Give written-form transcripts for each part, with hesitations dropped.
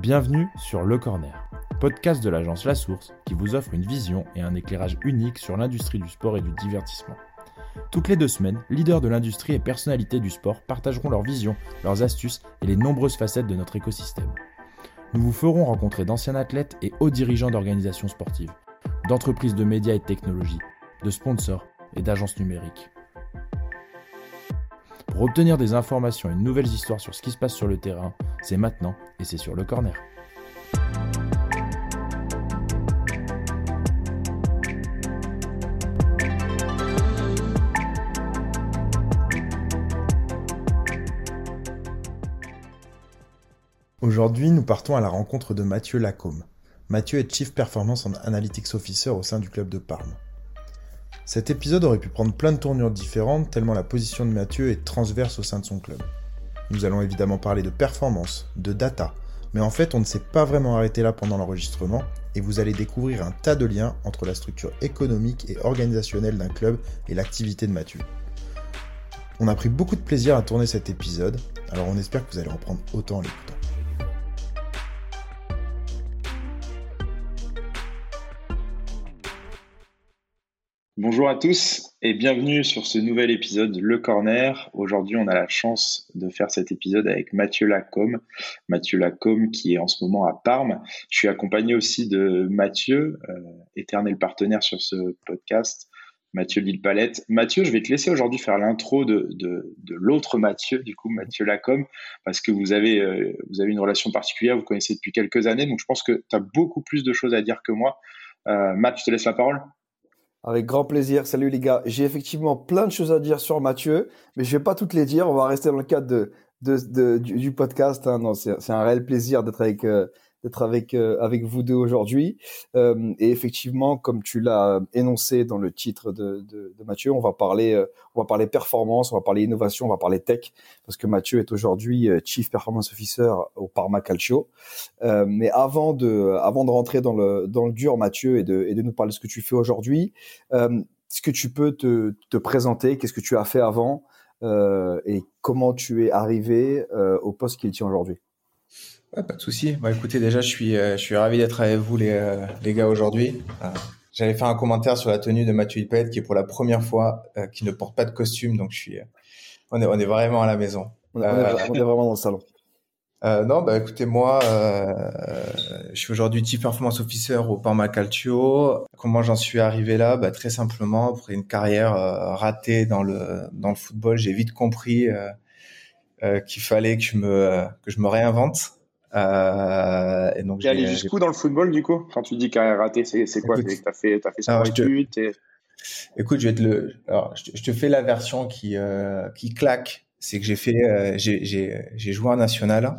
Bienvenue sur Le Corner, podcast de l'agence La Source qui vous offre une vision et un éclairage unique sur l'industrie du sport et du divertissement. Toutes les 2 semaines, leaders de l'industrie et personnalités du sport partageront leurs visions, leurs astuces et les nombreuses facettes de notre écosystème. Nous vous ferons rencontrer d'anciens athlètes et hauts dirigeants d'organisations sportives, d'entreprises de médias et de technologies, de sponsors et d'agences numériques. Pour obtenir des informations et de nouvelles histoires sur ce qui se passe sur le terrain, c'est maintenant et c'est sur Le Corner. Aujourd'hui, nous partons à la rencontre de Mathieu Lacombe. Mathieu est Chief Performance and Analytics Officer au sein du club de Parme. Cet épisode aurait pu prendre plein de tournures différentes tellement la position de Mathieu est transverse au sein de son club. Nous allons évidemment parler de performance, de data, mais en fait on ne s'est pas vraiment arrêté là pendant l'enregistrement et vous allez découvrir un tas de liens entre la structure économique et organisationnelle d'un club et l'activité de Mathieu. On a pris beaucoup de plaisir à tourner cet épisode, alors on espère que vous allez en prendre autant en l'écoutant. Bonjour à tous et bienvenue sur ce nouvel épisode Le Corner. Aujourd'hui, on a la chance de faire cet épisode avec Mathieu Lacombe. Mathieu Lacombe qui est en ce moment à Parme. Je suis accompagné aussi de Mathieu, éternel partenaire sur ce podcast, Mathieu Lille-Palette. Mathieu, je vais te laisser aujourd'hui faire l'intro de l'autre Mathieu, du coup Mathieu Lacombe, parce que vous avez une relation particulière, vous connaissez depuis quelques années, donc je pense que tu as beaucoup plus de choses à dire que moi. Matt, je te laisse la parole. Avec grand plaisir. Salut les gars. J'ai effectivement plein de choses à dire sur Mathieu, mais je vais pas toutes les dire. On va rester dans le cadre du podcast. Hein. Non, c'est un réel plaisir d'être avec vous deux aujourd'hui. Et effectivement, comme tu l'as énoncé dans le titre de Mathieu, on va parler performance, on va parler innovation, on va parler tech, parce que Mathieu est aujourd'hui Chief Performance Officer au Parma Calcio. Mais avant de rentrer dans le dur, Mathieu, et de nous parler de ce que tu fais aujourd'hui, est-ce que tu peux te présenter, qu'est-ce que tu as fait avant, et comment tu es arrivé au poste qu'il tient aujourd'hui? Ouais, pas de souci. Bah, écoutez, déjà, je suis ravi d'être avec vous, les gars, aujourd'hui. J'allais faire un commentaire sur la tenue de Mathieu Lille-Palette, qui est pour la première fois qui ne porte pas de costume, donc on est vraiment à la maison. On est vraiment dans le salon. Non, bah écoutez, moi, je suis aujourd'hui Chief Performance Officer au Parma Calcio. Comment j'en suis arrivé là? Bah très simplement, après une carrière ratée dans le football, j'ai vite compris qu'il fallait que je me réinvente. Et donc t'es allé jusqu'où dans le football du coup? Quand tu dis carrière ratée, c'est quoi? Écoute, t'as fait ça en études? Écoute, je te fais la version qui claque. C'est que j'ai joué en national.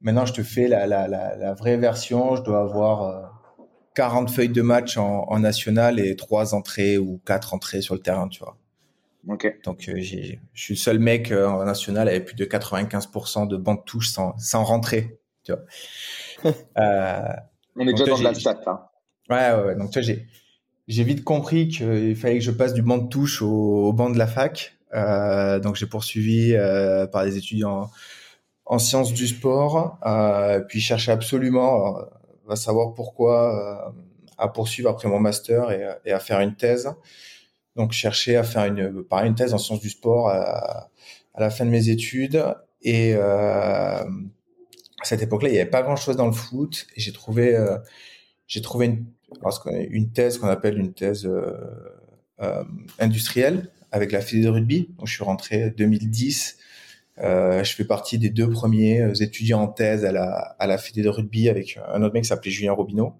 Maintenant, je te fais la vraie version. Je dois avoir 40 feuilles de match en national et 3 entrées ou 4 entrées sur le terrain, tu vois. Okay. Donc, je suis le seul mec en national avec plus de 95% de banc de touche sans rentrer. Tu vois. On est déjà dans la stat, hein. Ouais. Donc, tu vois, j'ai vite compris qu'il fallait que je passe du banc de touche au banc de la fac. Donc, j'ai poursuivi par des études en sciences du sport. Puis, je cherchais absolument, va savoir pourquoi, à poursuivre après mon master et à faire une thèse. Donc, je cherchais à faire une thèse en sciences du sport à la fin de mes études. Et à cette époque-là, il n'y avait pas grand-chose dans le foot. Et j'ai trouvé une thèse qu'on appelle une thèse industrielle avec la Fédération de Rugby. Donc, je suis rentré en 2010. Je fais partie des 2 premiers étudiants en thèse à la Fédération de Rugby avec un autre mec qui s'appelait Julien Robineau.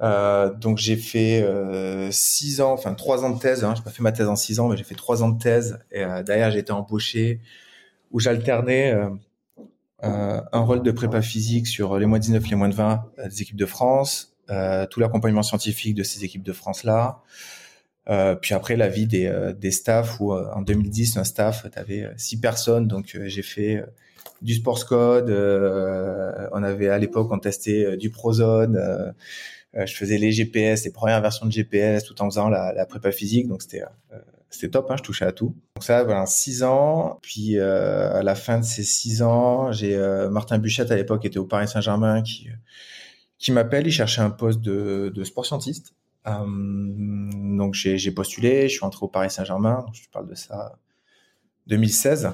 Donc j'ai fait 3 ans de thèse, hein. J'ai pas fait ma thèse en 6 ans, mais j'ai fait 3 ans de thèse et derrière j'ai été embauché où j'alternais un rôle de prépa physique sur les moins 19, les moins de 20 des équipes de France, tout l'accompagnement scientifique de ces équipes de France là, puis après la vie des staffs où en 2010 un staff t'avais 6 personnes, donc j'ai fait du Sports Code, on avait à l'époque on testait du Prozone, je faisais les GPS, les premières versions de GPS, tout en faisant la prépa physique. Donc, c'était C'était top, hein, je touchais à tout. Donc ça, voilà, 6 ans. Puis à la fin de ces 6 ans, j'ai Martin Buchheit à l'époque était au Paris Saint-Germain qui m'appelle, il cherchait un poste de sport scientiste. Donc j'ai postulé, je suis entré au Paris Saint-Germain, je parle de ça 2016.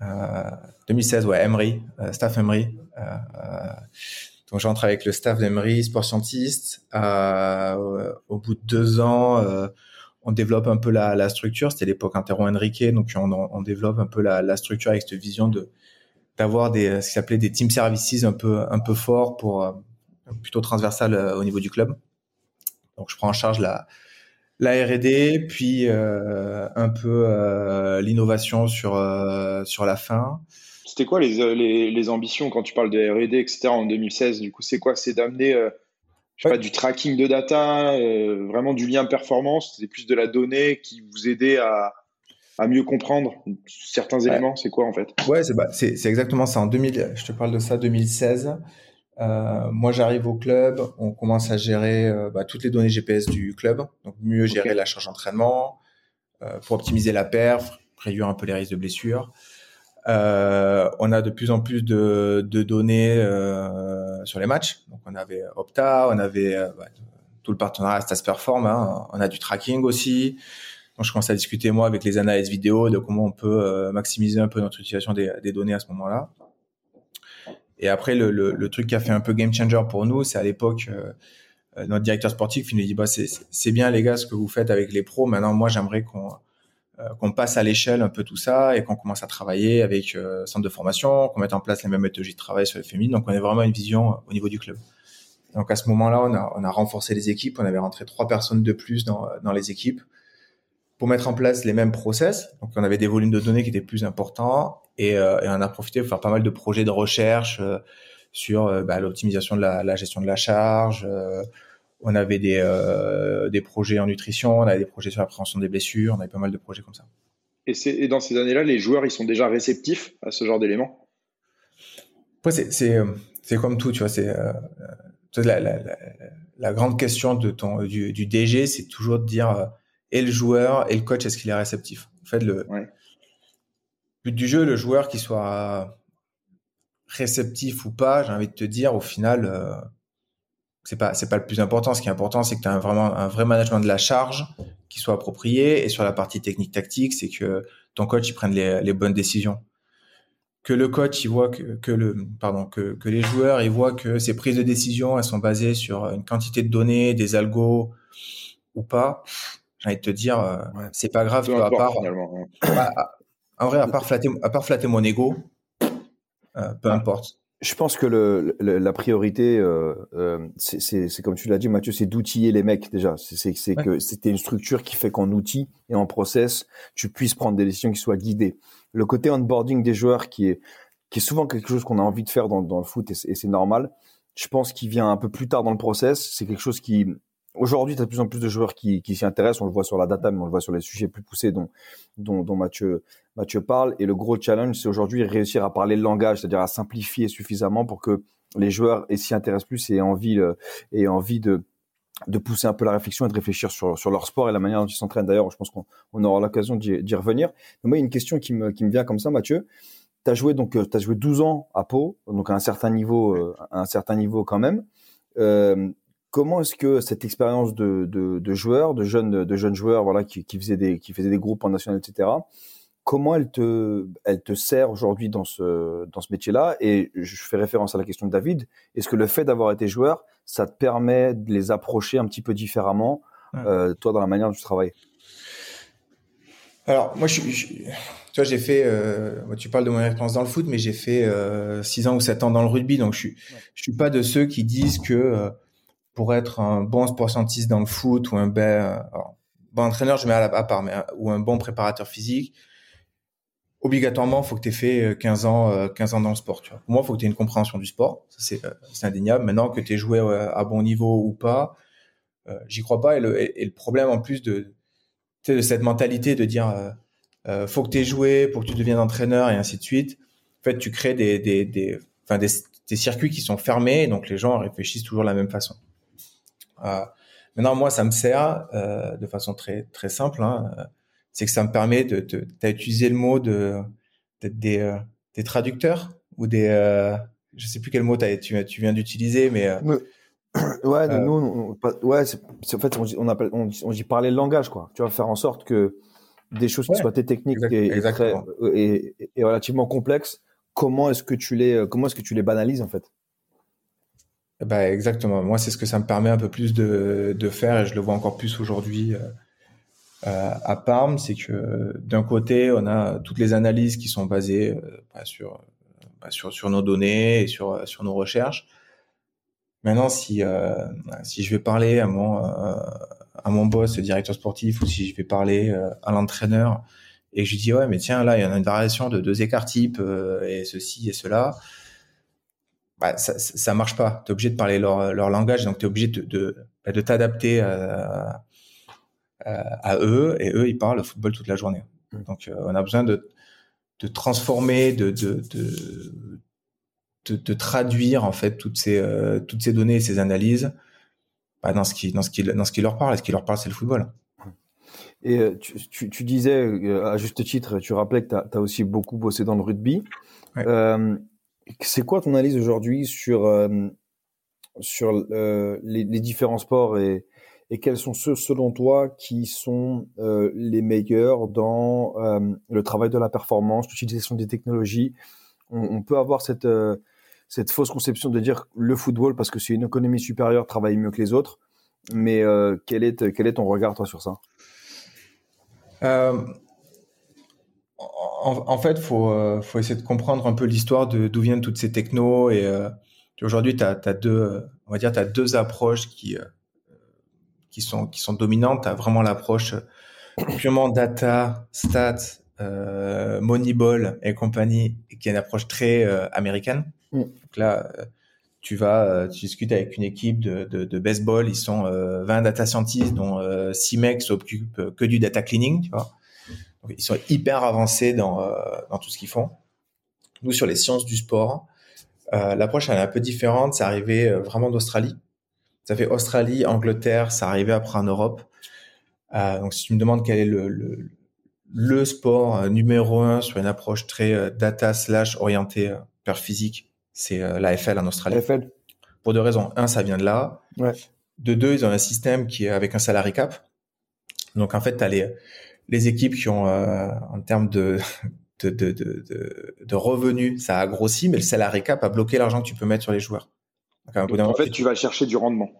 2016, ouais, Emery, staff Emery. Donc j'entre avec le staff d'Emery, sport scientiste. Au bout de 2 ans, on développe un peu la structure. C'était l'époque Intero Henrique, donc on développe un peu la structure avec cette vision d'avoir ce qui s'appelait des team services un peu forts pour plutôt transversal au niveau du club. Donc je prends en charge la R&D, puis un peu l'innovation sur la fin. C'était quoi les ambitions quand tu parles de R&D, etc. en 2016 ? Du coup, c'est quoi ? C'est d'amener pas, du tracking de data, vraiment du lien performance, c'est plus de la donnée qui vous aidait à mieux comprendre certains éléments. C'est quoi en fait ? Ouais, c'est exactement ça. En 2000, je te parle de ça, 2016. Moi, j'arrive au club, on commence à gérer toutes les données GPS du club, donc mieux gérer la charge d'entraînement pour optimiser la perf, réduire un peu les risques de blessures. On a de plus en plus de données sur les matchs. Donc, on avait Opta, on avait tout le partenariat Stats Perform, hein. On a du tracking aussi. Donc, je commence à discuter moi avec les analyses vidéo de comment on peut maximiser un peu notre utilisation des données à ce moment-là. Et après, le truc qui a fait un peu game changer pour nous, c'est à l'époque, notre directeur sportif, il nous dit, c'est bien les gars ce que vous faites avec les pros. Maintenant, moi, j'aimerais qu'on passe à l'échelle un peu tout ça et qu'on commence à travailler avec centre de formation, qu'on mette en place les mêmes méthodologies de travail sur les féminines. Donc, on a vraiment une vision au niveau du club. Donc, à ce moment-là, on a renforcé les équipes. On avait rentré 3 personnes de plus dans les équipes pour mettre en place les mêmes process. Donc, on avait des volumes de données qui étaient plus importants. Et on a profité pour faire pas mal de projets de recherche sur l'optimisation de la gestion de la charge. On avait des projets en nutrition, on avait des projets sur la prévention des blessures, on avait pas mal de projets comme ça. Et dans ces années-là, les joueurs, ils sont déjà réceptifs à ce genre d'éléments ? Après, c'est comme tout, tu vois. C'est, la grande question du DG, c'est toujours de dire et le joueur et le coach, est-ce qu'il est réceptif ? En fait, but du jeu, le joueur qui soit réceptif ou pas, j'ai envie de te dire, au final, c'est pas le plus important. Ce qui est important, c'est que tu as un vrai management de la charge qui soit approprié. Et sur la partie technique-tactique, c'est que ton coach, il prenne les bonnes décisions. Que le coach, il voit que les joueurs, ils voient que ces prises de décision, elles sont basées sur une quantité de données, des algos ou pas. J'ai envie de te dire, c'est pas grave. Toi, à part, finalement, en vrai, à part flatter mon ego, peu importe. Je pense que la priorité, c'est comme tu l'as dit, Mathieu, c'est d'outiller les mecs déjà. C'est que c'était une structure qui fait qu'en outils et en process, tu puisses prendre des décisions qui soient guidées. Le côté onboarding des joueurs qui est souvent quelque chose qu'on a envie de faire dans le foot et c'est normal. Je pense qu'il vient un peu plus tard dans le process. C'est quelque chose qui... Aujourd'hui, tu as de plus en plus de joueurs qui s'y intéressent. On le voit sur la data, mais on le voit sur les sujets plus poussés dont Mathieu parle. Et le gros challenge, c'est aujourd'hui réussir à parler le langage, c'est-à-dire à simplifier suffisamment pour que les joueurs s'y intéressent plus et aient envie de pousser un peu la réflexion et de réfléchir sur leur sport et la manière dont ils s'entraînent. D'ailleurs, je pense qu'on aura l'occasion d'y revenir. Mais moi, il y a une question qui me vient comme ça, Mathieu. T'as joué 12 ans à Pau, donc à un certain niveau quand même. Comment est-ce que cette expérience de joueurs, de jeunes joueurs, voilà, qui faisaient des groupes en national, etc. Comment elle te sert aujourd'hui dans ce métier-là ? Et je fais référence à la question de David. Est-ce que le fait d'avoir été joueur, ça te permet de les approcher un petit peu différemment, toi, dans la manière dont tu travailles ? Alors, moi, tu vois, j'ai fait. Tu parles de mon expérience dans le foot, mais j'ai fait 6 ans ou 7 ans dans le rugby, donc je suis pas de ceux qui disent que pour être un bon sport scientiste dans le foot ou un bon entraîneur, je mets à part, mais ou un bon préparateur physique, obligatoirement, il faut que tu aies fait 15 ans dans le sport. Tu vois. Pour moi, il faut que tu aies une compréhension du sport. Ça, c'est indéniable. Maintenant, que tu aies joué à bon niveau ou pas, j'y crois pas. Et le problème, en plus, de cette mentalité de dire faut que tu aies joué pour que tu deviennes entraîneur et ainsi de suite, en fait, tu crées des circuits qui sont fermés, donc les gens réfléchissent toujours de la même façon. Maintenant, moi, ça me sert de façon très très simple. Hein. c'est que ça me permet de t'as utilisé le mot des traducteurs ou des je sais plus quel mot tu viens d'utiliser, mais ouais, nous, c'est en fait on dit parler le langage, quoi. Tu vas faire en sorte que des choses qui soient techniques et relativement complexes, comment est-ce que tu les banalises, en fait? Bah, exactement. Moi, c'est ce que ça me permet un peu plus de faire, et je le vois encore plus aujourd'hui à Parme. C'est que d'un côté, on a toutes les analyses qui sont basées sur nos données et sur nos recherches. Maintenant, si je vais parler à mon boss, le directeur sportif, ou si je vais parler à l'entraîneur et que je dis, ouais, mais tiens, là, il y en a une variation de 2 écarts types et ceci et cela. Bah, ça marche pas. T'es obligé de parler leur langage, donc t'es obligé de t'adapter à eux, et eux, ils parlent football toute la journée. Donc, on a besoin de transformer, de traduire, en fait, toutes ces données et ces analyses, bah, dans ce qui leur parle. Et ce qui leur parle, c'est le football. Et tu disais, à juste titre, tu rappelais que t'as aussi beaucoup bossé dans le rugby. Ouais. C'est quoi ton analyse aujourd'hui sur les différents sports, et quels sont ceux, selon toi, qui sont les meilleurs dans le travail de la performance, l'utilisation des technologies? On peut avoir cette fausse conception de dire le football, parce que c'est une économie supérieure, travaille mieux que les autres, mais quel est ton regard, toi, sur ça? En fait, faut essayer de comprendre un peu l'histoire d'où viennent toutes ces technos, et aujourd'hui, t'as deux approches qui sont dominantes. T'as vraiment l'approche purement data, stats, Moneyball et compagnie, qui est une approche très américaine. Donc là, tu discutes avec une équipe de baseball, ils sont 20 data scientists, dont 6 mecs s'occupent que du data cleaning, tu vois. Donc, ils sont hyper avancés dans tout ce qu'ils font. Nous, sur les sciences du sport, l'approche, elle est un peu différente. C'est arrivé vraiment d'Australie. Ça fait Australie, Angleterre, ça arrivait après en Europe. Donc, si tu me demandes quel est le sport numéro 1 sur une approche très data / orientée par physique, c'est l'AFL en Australie. AFL. Pour 2 raisons. 1, ça vient de là. Ouais. De 2, ils ont un système qui est avec un salary cap. Donc, en fait, tu as les équipes qui ont, en termes de revenus, ça a grossi, mais le salary cap a bloqué l'argent que tu peux mettre sur les joueurs. Donc, en fait, tu vas chercher du rendement.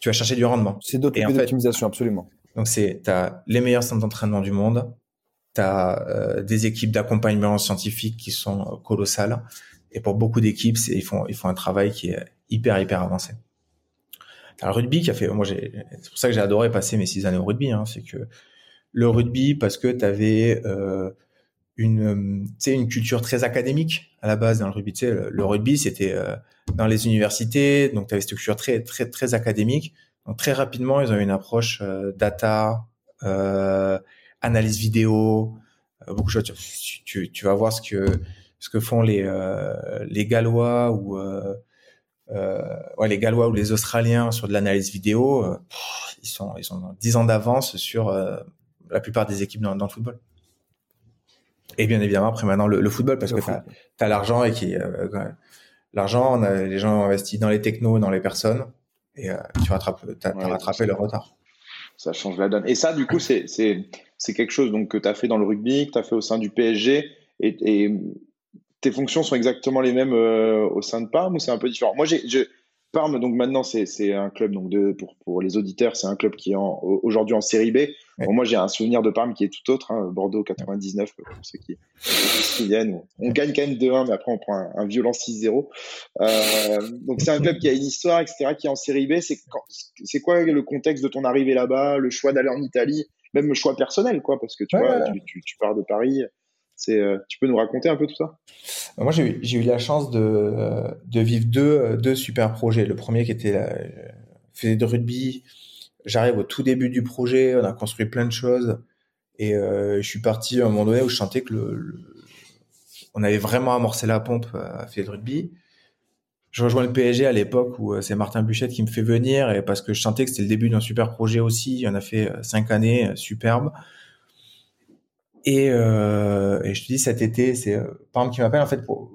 Tu vas chercher du rendement. C'est d'autres types d'optimisation, absolument. Donc, t'as les meilleurs centres d'entraînement du monde, t'as des équipes d'accompagnement scientifique qui sont colossales, et pour beaucoup d'équipes, ils font un travail qui est hyper, hyper avancé. T'as le rugby qui a fait... c'est pour ça que j'ai adoré passer mes 6 années au rugby, hein, c'est que le rugby, parce que tu avais une culture très académique à la base dans le rugby. Tu sais, le rugby, c'était dans les universités, donc tu avais cette culture très, très, très académique. Donc, très rapidement, ils ont eu une approche data, analyse vidéo, beaucoup de choses. Tu vas voir ce que font les Gallois ou les Australiens sur de l'analyse vidéo. Ils sont dans 10 ans d'avance sur... la plupart des équipes dans le football. Et bien évidemment, après, maintenant, le football, parce que t'as l'argent, et l'argent, les gens ont investi dans les technos, dans les personnes, et t'as rattrapé leur retard. Ça change la donne. Et ça, du coup, c'est quelque chose donc, que t'as fait dans le rugby, que t'as fait au sein du PSG, et tes fonctions sont exactement les mêmes au sein de Parme, ou c'est un peu différent? Moi, Parme, donc maintenant, c'est un club, donc pour les auditeurs, c'est un club qui est aujourd'hui en série B. Bon, moi, j'ai un souvenir de Parme qui est tout autre, hein, Bordeaux 99, pour ceux qui se souviennent. On gagne quand même 2-1, mais après, on prend un violent 6-0. Donc, c'est un club qui a une histoire, etc., qui est en série B. C'est quoi le contexte de ton arrivée là-bas, le choix d'aller en Italie, même le choix personnel, quoi, parce que tu pars de Paris. Tu peux nous raconter un peu tout ça? Moi, j'ai eu la chance de vivre deux super projets. Le premier qui était faisait de rugby. J'arrive au tout début du projet, on a construit plein de choses, et je suis parti à un moment donné où je sentais que on avait vraiment amorcé la pompe à Fédé de Rugby. Je rejoins le PSG à l'époque où c'est Martin Buchheit qui me fait venir, et parce que je sentais que c'était le début d'un super projet aussi. On a fait 5 années superbes. Et je te dis, cet été, c'est Parme qui m'appelle. En fait, pour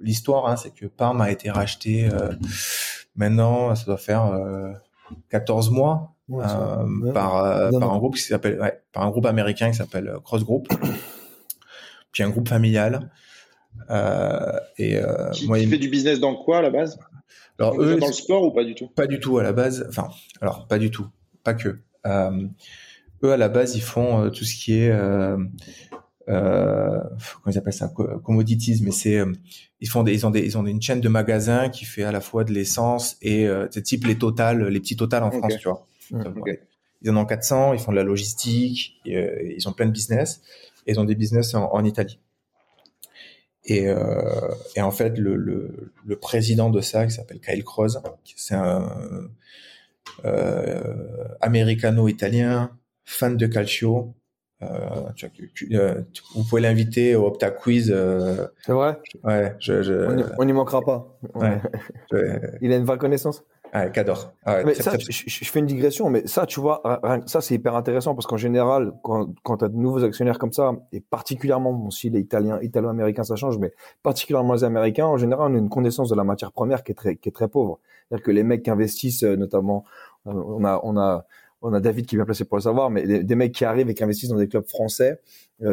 l'histoire, hein, c'est que Parme a été racheté maintenant, ça doit faire 14 mois. Ouais, par un groupe qui s'appelle par un groupe américain qui s'appelle Cross Group, puis un groupe familial qui fait du business dans quoi à la base? Alors eux, dans le sport ou pas du tout? Pas du tout à la base, pas du tout, pas que eux à la base ils font tout ce qui est comment ils appellent ça, commodities, mais c'est ils ont une chaîne de magasins qui fait à la fois de l'essence et type les petits Total en France, tu vois. Okay. Ils en ont 400, ils font de la logistique, ils ont plein de business, et ils ont des business en Italie. Et en fait, le président de ça, qui s'appelle Kyle Krause, c'est un américano-italien, fan de calcio. Vous pouvez l'inviter au Opta Quiz. C'est vrai? Ouais, on n'y manquera pas. Il a une vraie connaissance. Ouais, qu'adore. Ouais, mais ça, je fais une digression, mais ça, tu vois, ça c'est hyper intéressant parce qu'en général, quand tu as de nouveaux actionnaires comme ça, et particulièrement, bon, si les Italiens, Italo-Américains, ça change, mais particulièrement les Américains, en général, on a une connaissance de la matière première qui est très pauvre. C'est-à-dire que les mecs qui investissent, notamment, on a David qui est bien placé pour le savoir, mais des mecs qui arrivent et qui investissent dans des clubs français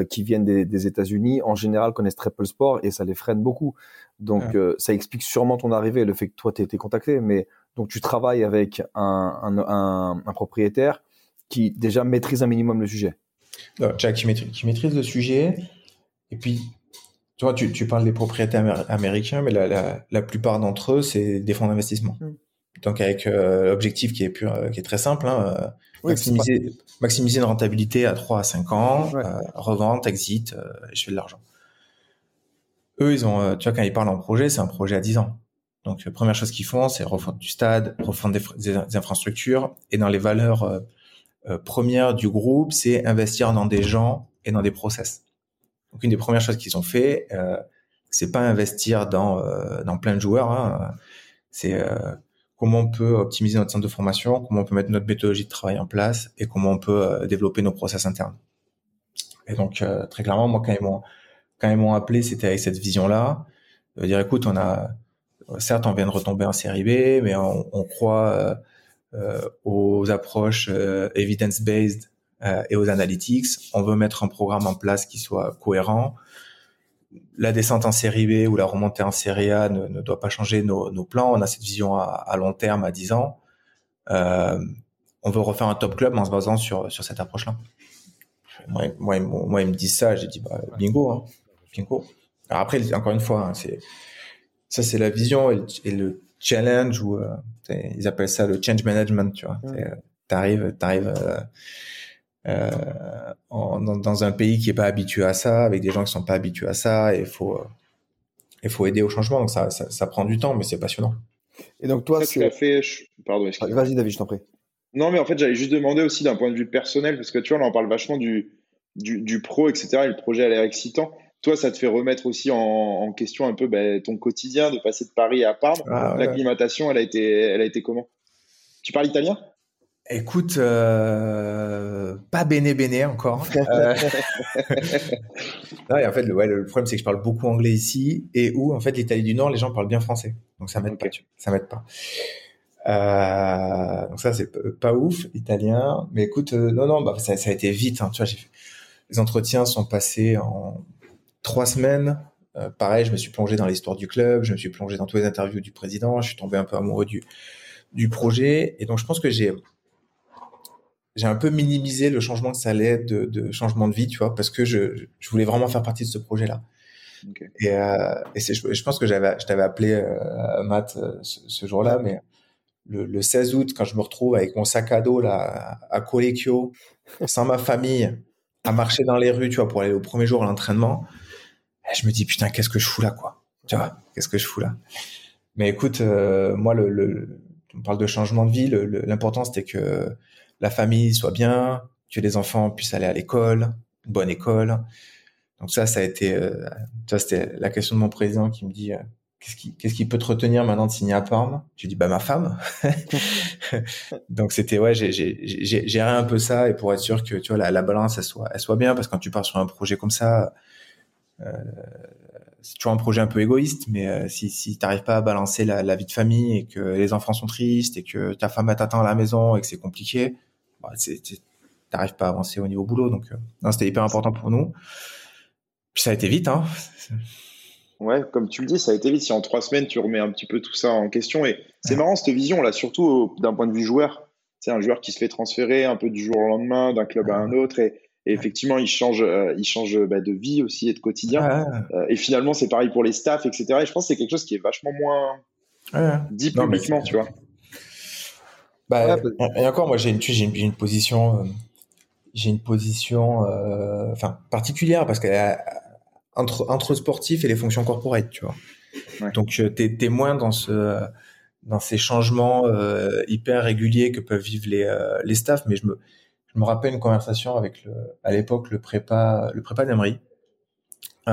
qui viennent des États-Unis, en général connaissent très peu le sport et ça les freine beaucoup. Donc ça explique sûrement ton arrivée, le fait que toi t'aies été contacté, mais donc tu travailles avec un propriétaire qui déjà maîtrise un minimum le sujet. Jack qui maîtrise le sujet, et puis tu vois, tu parles des propriétaires américains, mais la plupart d'entre eux c'est des fonds d'investissement. Donc avec l'objectif qui est très simple, hein, maximiser une rentabilité à 3 à 5 ans, revente, exit, je fais de l'argent. Eux, ils ont, tu vois, quand ils parlent en projet, c'est un projet à 10 ans. Donc la première chose qu'ils font, c'est refonte du stade, refonte des infrastructures, et dans les valeurs premières du groupe, c'est investir dans des gens et dans des process. Donc une des premières choses qu'ils ont fait, c'est pas investir dans plein de joueurs, hein, c'est comment on peut optimiser notre centre de formation, comment on peut mettre notre méthodologie de travail en place et comment on peut développer nos process internes. Et donc, très clairement, moi, quand ils m'ont appelé, c'était avec cette vision-là, de dire, écoute, certes, on vient de retomber en série B, mais on croit aux approches evidence-based et aux analytics. On veut mettre un programme en place qui soit cohérent. La descente en série B ou la remontée en série A ne doit pas changer nos plans. On a cette vision à long terme, à 10 ans. On veut refaire un top club en se basant sur cette approche-là. Moi, ils me disent ça, j'ai dit bingo, hein, bingo. Alors après, encore une fois, hein, c'est la vision et le challenge, ou ils appellent ça le change management. Tu vois, t'arrives. Dans un pays qui est pas habitué à ça, avec des gens qui sont pas habitués à ça, et il faut aider au changement. Donc ça prend du temps, mais c'est passionnant. Et donc toi, tu l'as fait. Pardon, excuse-moi. Vas-y David, je t'en prie. Non, mais en fait, j'allais juste demander aussi d'un point de vue personnel, parce que tu vois, là on parle vachement du pro, etc. Et le projet a l'air excitant. Toi, ça te fait remettre aussi en question un peu ton quotidien, de passer de Paris à Parme. L'acclimatation, elle a été comment? Tu parles italien? Écoute, pas bene encore. Non, et en fait, le problème, c'est que je parle beaucoup anglais ici, et où, en fait, l'Italie du Nord, les gens parlent bien français. Donc, ça m'aide pas. Ça m'aide pas. Donc ça, c'est pas ouf, italien. Mais écoute, ça a été vite, hein. Tu vois, les entretiens sont passés en 3 semaines. Pareil, je me suis plongé dans l'histoire du club, je me suis plongé dans toutes les interviews du président, je suis tombé un peu amoureux du projet. Et donc, je pense que j'ai un peu minimisé le changement que ça allait être de changement de vie, tu vois, parce que je voulais vraiment faire partie de ce projet-là. Okay. Et je pense que je t'avais appelé, Matt, ce jour-là, mais le 16 août, quand je me retrouve avec mon sac à dos là, à Colecchio, sans ma famille, à marcher dans les rues, tu vois, pour aller au premier jour à l'entraînement, je me dis, putain, qu'est-ce que je fous là, quoi. Tu vois, qu'est-ce que je fous là. Mais écoute, moi, on parle de changement de vie, l'important, c'était que la famille soit bien, que les enfants puissent aller à l'école, une bonne école. Donc ça a été, c'était la question de mon président qui me dit, qu'est-ce qui peut te retenir maintenant de signer à Parme? Je lui dis, bah, ma femme. Donc, c'était, ouais, j'ai géré un peu ça et pour être sûr que, tu vois, la balance, elle soit bien, parce que quand tu pars sur un projet comme ça, c'est toujours un projet un peu égoïste, mais si t'arrives pas à balancer la vie de famille et que les enfants sont tristes et que ta femme t'attend à la maison et que c'est compliqué, bah, t'arrives pas à avancer au niveau boulot. Donc, non, c'était hyper important pour nous. Puis ça a été vite, hein. Ouais, comme tu le dis, ça a été vite. Si en 3 semaines, tu remets un petit peu tout ça en question. Et c'est marrant, cette vision, là, surtout d'un point de vue joueur. C'est un joueur qui se fait transférer un peu du jour au lendemain, d'un club à un autre. Et effectivement, il change bah, de vie aussi et de quotidien. Et finalement, c'est pareil pour les staffs, etc. Et je pense que c'est quelque chose qui est vachement moins dit publiquement, tu vois. Bah, et encore, moi, j'ai une position... enfin, particulière, parce qu'elle entre sportif et les fonctions corporate, tu vois. Ouais. Donc, t'es moins dans ces changements hyper réguliers que peuvent vivre les staffs. Mais je me rappelle une conversation avec à l'époque le prépa d'Emery. On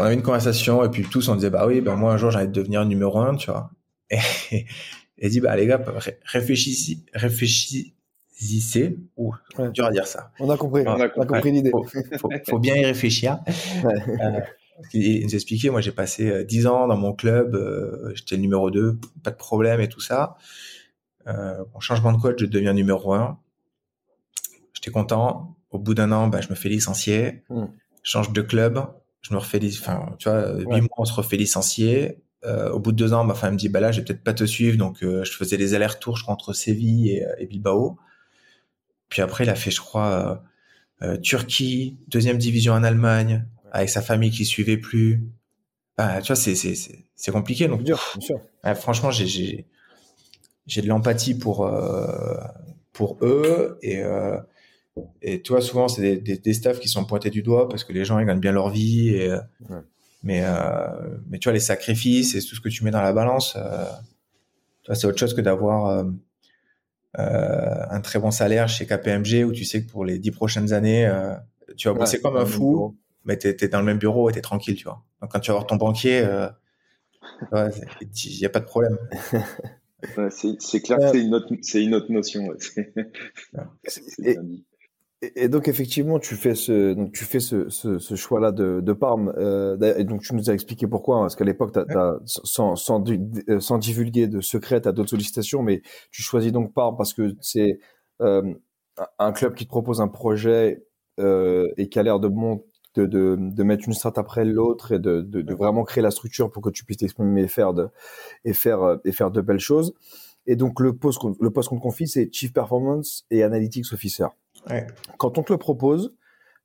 avait une conversation et puis tous on disait, bah oui, bah moi un jour j'ai envie de devenir numéro 1, tu vois. Et dit, bah les gars, réfléchissez. C'est dur à dire ça. On a compris, on a compris l'idée. Faut bien y réfléchir. Il nous expliquait, moi j'ai passé 10 ans dans mon club, j'étais le numéro 2, pas de problème et tout ça. En changement de coach, je deviens numéro 1. J'étais content. Au bout d'un an, bah, je me fais licencier. Change de club, je me refais licencier. Enfin, tu vois, 8 mois, on se refait licencier. Au bout de 2 ans, ma femme me dit, bah là, je vais peut-être pas te suivre. Donc, je faisais des allers-retours, je crois, entre Séville et Bilbao. Puis après, il a fait, je crois, Turquie, 2e division en Allemagne, avec sa famille qui suivait plus. Bah, tu vois, c'est compliqué. Donc, dur, bien sûr. Franchement, j'ai de l'empathie pour eux. Et tu vois, souvent, c'est des staffs qui sont pointés du doigt parce que les gens, ils gagnent bien leur vie. Mais tu vois, les sacrifices et tout ce que tu mets dans la balance, tu vois, c'est autre chose que d'avoir... un très bon salaire chez KPMG où tu sais que pour les 10 prochaines années, tu vas bosser comme un fou, mais t'es dans le même bureau et t'es tranquille, tu vois. Donc quand tu vas voir ton banquier, y a pas de problème. C'est clair que c'est une autre notion. Et donc effectivement, tu fais ce choix-là de Parme. Et donc tu nous as expliqué pourquoi, hein, parce qu'à l'époque, sans divulguer de secret, t'as d'autres sollicitations, mais tu choisis donc Parme parce que c'est un club qui te propose un projet et qui a l'air de mettre une strate après l'autre et de vraiment créer la structure pour que tu puisses t'exprimer et faire de belles choses. Et donc le poste qu'on te confie, c'est Chief Performance et Analytics Officer. Ouais. Quand on te le propose,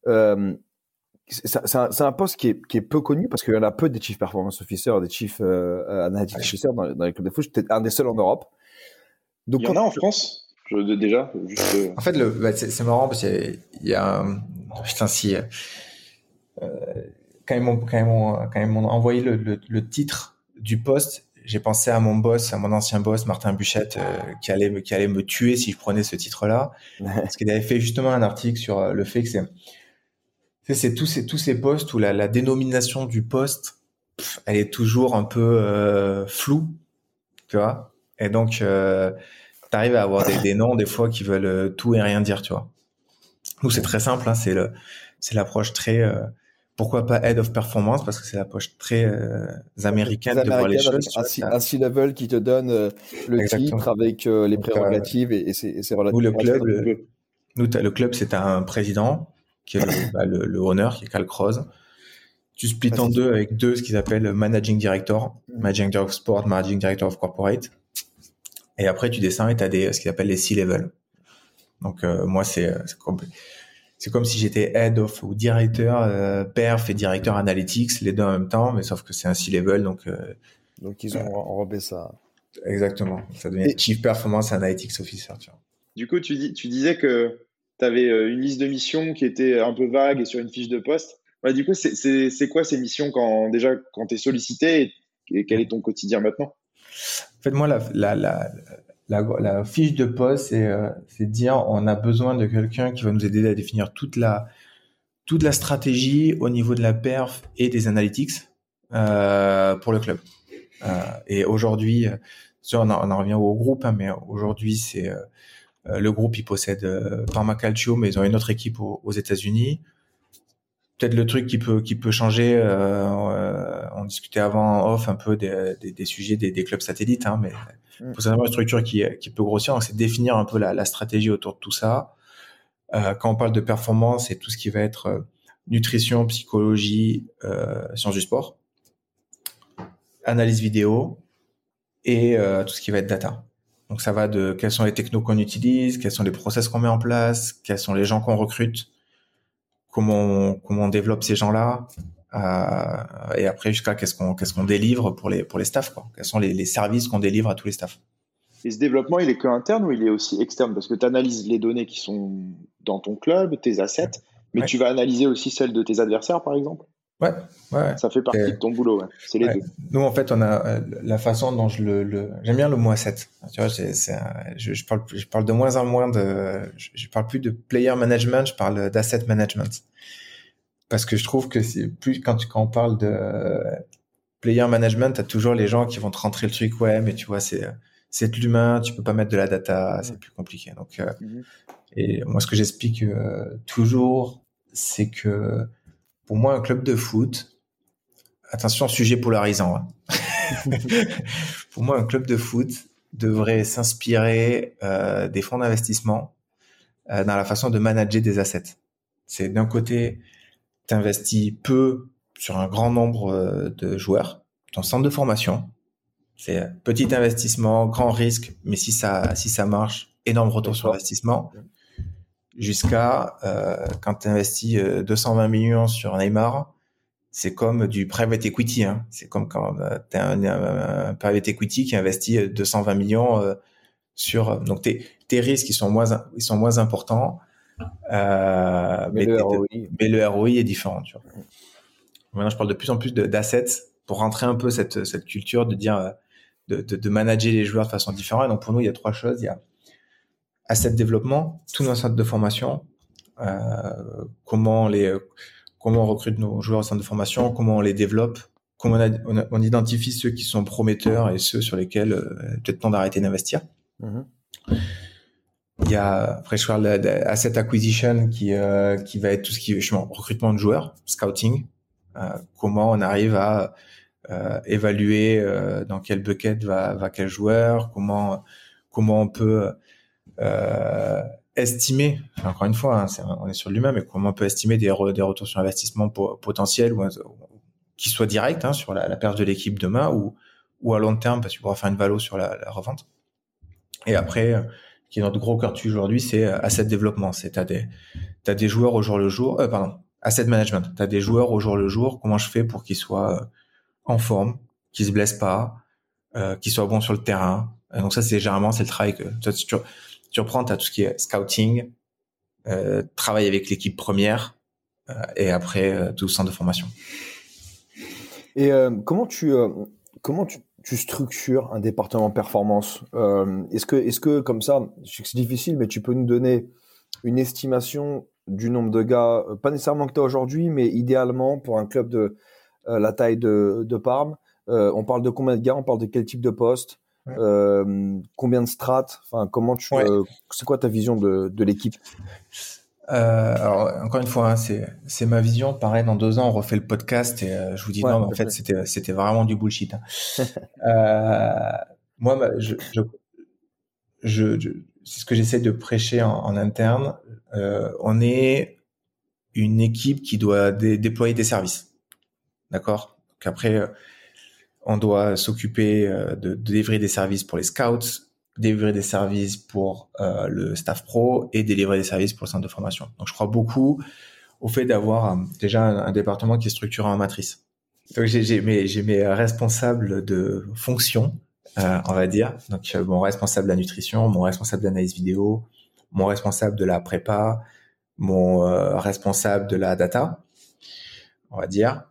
c'est un poste qui est peu connu parce qu'il y en a peu des Chief Performance Officers, des Chief Analytics Officers dans les clubs de foot. J'étais un des seuls en Europe. Donc, il y en a en France déjà. En fait, c'est marrant parce qu'il y a quand ils m'ont envoyé le titre du poste, j'ai pensé à mon boss, à mon ancien boss, Martin Buchheit, qui allait me tuer si je prenais ce titre-là. Parce qu'il avait fait justement un article sur le fait que c'est tous ces postes où la dénomination du poste, elle est toujours un peu floue, tu vois. Et donc, t'arrives à avoir des noms, des fois, qui veulent tout et rien dire, tu vois. Nous, c'est très simple, hein, c'est l'approche très... pourquoi pas Head of Performance, parce que c'est la poche très américaine de voir les choses. Un C-level qui te donne le Exactement. Titre avec les prérogatives et c'est relativement... Nous, le club, c'est un président, qui est le owner, qui est Kyle Krause. Tu splits en deux avec deux, ce qu'ils appellent Managing Director, Managing Director of Sport, Managing Director of Corporate. Et après, tu descends et tu as ce qu'ils appellent les C-level. Donc, moi, c'est compliqué. C'est comme si j'étais head of ou directeur perf et directeur analytics, les deux en même temps, mais sauf que c'est un C-level. Donc ils ont enrobé ça. Exactement. Ça devient Chief Performance Analytics Officer. Tu vois. Du coup, tu disais que tu avais une liste de missions qui était un peu vague et sur une fiche de poste. Bah, du coup, c'est quoi ces missions quand tu es sollicité et quel est ton quotidien maintenant ? En fait, moi, la fiche de poste, c'est de dire on a besoin de quelqu'un qui va nous aider à définir toute la stratégie au niveau de la perf et des analytics. pour le club. Et aujourd'hui, on en revient au groupe, hein, mais aujourd'hui, c'est le groupe, il possède Parma Calcio, mais ils ont une autre équipe aux États-Unis. Peut-être le truc qui peut changer, on discutait avant en off un peu des sujets des clubs satellites, hein, mais il faut savoir une structure qui peut grossir, donc c'est définir un peu la stratégie autour de tout ça. Quand on parle de performance, c'est tout ce qui va être nutrition, psychologie, sciences du sport, analyse vidéo et tout ce qui va être data. Donc ça va de quels sont les technos qu'on utilise, quels sont les process qu'on met en place, quels sont les gens qu'on recrute, comment on développe ces gens-là, et après jusqu'à qu'est-ce qu'on délivre pour les staffs, quoi. Quels sont les services qu'on délivre à tous les staffs. Et ce développement, il est que interne ou il est aussi externe? Parce que tu analyses les données qui sont dans ton club, tes assets, mais tu vas analyser aussi celles de tes adversaires, par exemple. Ouais. Ça fait partie de ton boulot. Ouais. C'est les deux. Nous, en fait, on a la façon dont j'aime bien le mot asset. Tu vois, je parle de moins en moins je parle plus de player management, je parle d'asset management. Parce que je trouve que c'est plus quand on parle de player management, t'as toujours les gens qui vont te rentrer le truc. Ouais, mais tu vois, c'est de l'humain, tu peux pas mettre de la data, c'est plus compliqué. Donc, et moi, ce que j'explique toujours, c'est que pour moi, un club de foot, attention, sujet polarisant. Hein. Pour moi, un club de foot devrait s'inspirer des fonds d'investissement dans la façon de manager des assets. C'est d'un côté, t'investis peu sur un grand nombre de joueurs, ton centre de formation. C'est petit investissement, grand risque, mais si ça marche, énorme retour sur investissement. Jusqu'à quand tu investis 220 millions sur Neymar, c'est comme du private equity. Hein. C'est comme quand tu as un private equity qui investit 220 millions sur. Donc tes risques ils sont moins importants, mais le ROI est différent. Tu vois. Maintenant, je parle de plus en plus d'assets pour rentrer un peu cette culture de dire. De manager les joueurs de façon différente. Donc pour nous, il y a trois choses. Il y a asset développement, tout notre centre de formation, comment on recrute nos joueurs au centre de formation, comment on les développe, comment on identifie ceux qui sont prometteurs et ceux sur lesquels peut-être temps d'arrêter d'investir. Il y a après je parle d'asset acquisition qui va être tout ce qui est recrutement de joueurs, scouting, comment on arrive à évaluer dans quel bucket va quel joueur, comment on peut estimer, encore une fois, hein, on est sur l'humain, mais comment on peut estimer des retours sur investissement potentiels ou qui soient directs, hein, sur la perte de l'équipe demain ou à long terme parce que tu pourras faire une valo sur la revente. Et après, qui est notre gros cœur dessus aujourd'hui, c'est asset développement, c'est t'as des joueurs au jour le jour, asset management, t'as des joueurs au jour le jour, comment je fais pour qu'ils soient en forme, qu'ils se blessent pas, qu'ils soient bons sur le terrain. Et donc ça, c'est généralement le travail que tu reprends, t'as tout ce qui est scouting, travail avec l'équipe première, et après tout le centre de formation. Et comment tu structures un département performance? Est-ce que comme ça, je sais que c'est difficile, mais tu peux nous donner une estimation du nombre de gars, pas nécessairement que t'as aujourd'hui, mais idéalement pour un club de la taille de Parme, on parle de combien de gars, on parle de quel type de poste, combien de strates, enfin comment tu, c'est quoi ta vision de l'équipe? Alors encore une fois, hein, c'est ma vision. Pareil, dans 2 ans, on refait le podcast et je vous dis non, mais en fait c'était vraiment du bullshit. Hein. Moi, bah, je c'est ce que j'essaie de prêcher en interne. On est une équipe qui doit déployer des services. D'accord. Donc après, on doit s'occuper de délivrer des services pour les scouts, délivrer des services pour le staff pro et délivrer des services pour le centre de formation. Donc, je crois beaucoup au fait d'avoir déjà un département qui est structuré en matrice. Donc, j'ai mes responsables de fonction, on va dire. Donc, mon responsable de la nutrition, mon responsable de l'analyse vidéo, mon responsable de la prépa, mon responsable de la data, on va dire.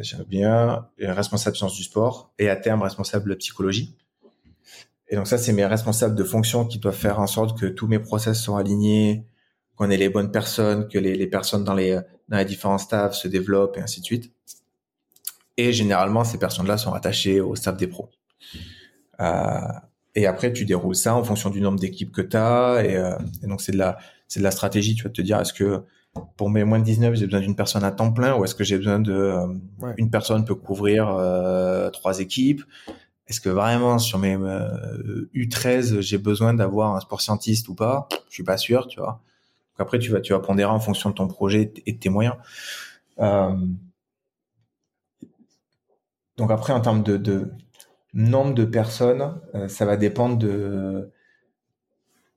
J'aime bien responsable sciences du sport et à terme responsable psychologie. Et donc ça, c'est mes responsables de fonction qui doivent faire en sorte que tous mes process sont alignés, qu'on ait les bonnes personnes, que les personnes dans les différents staffs se développent et ainsi de suite. Et généralement, ces personnes-là sont rattachées au staff des pros. Et après, tu déroules ça en fonction du nombre d'équipes que tu as. Et donc, c'est de la stratégie. Tu vas te dire, est-ce que pour mes moins de 19, j'ai besoin d'une personne à temps plein, ou est-ce que j'ai besoin de... Une personne peut couvrir 3 équipes. Est-ce que vraiment, sur mes U13, j'ai besoin d'avoir un sport scientiste ou pas? Je suis pas sûr, tu vois. Donc après, tu vas pondérer en fonction de ton projet et de tes moyens. Donc après, en termes de nombre de personnes, ça va dépendre de...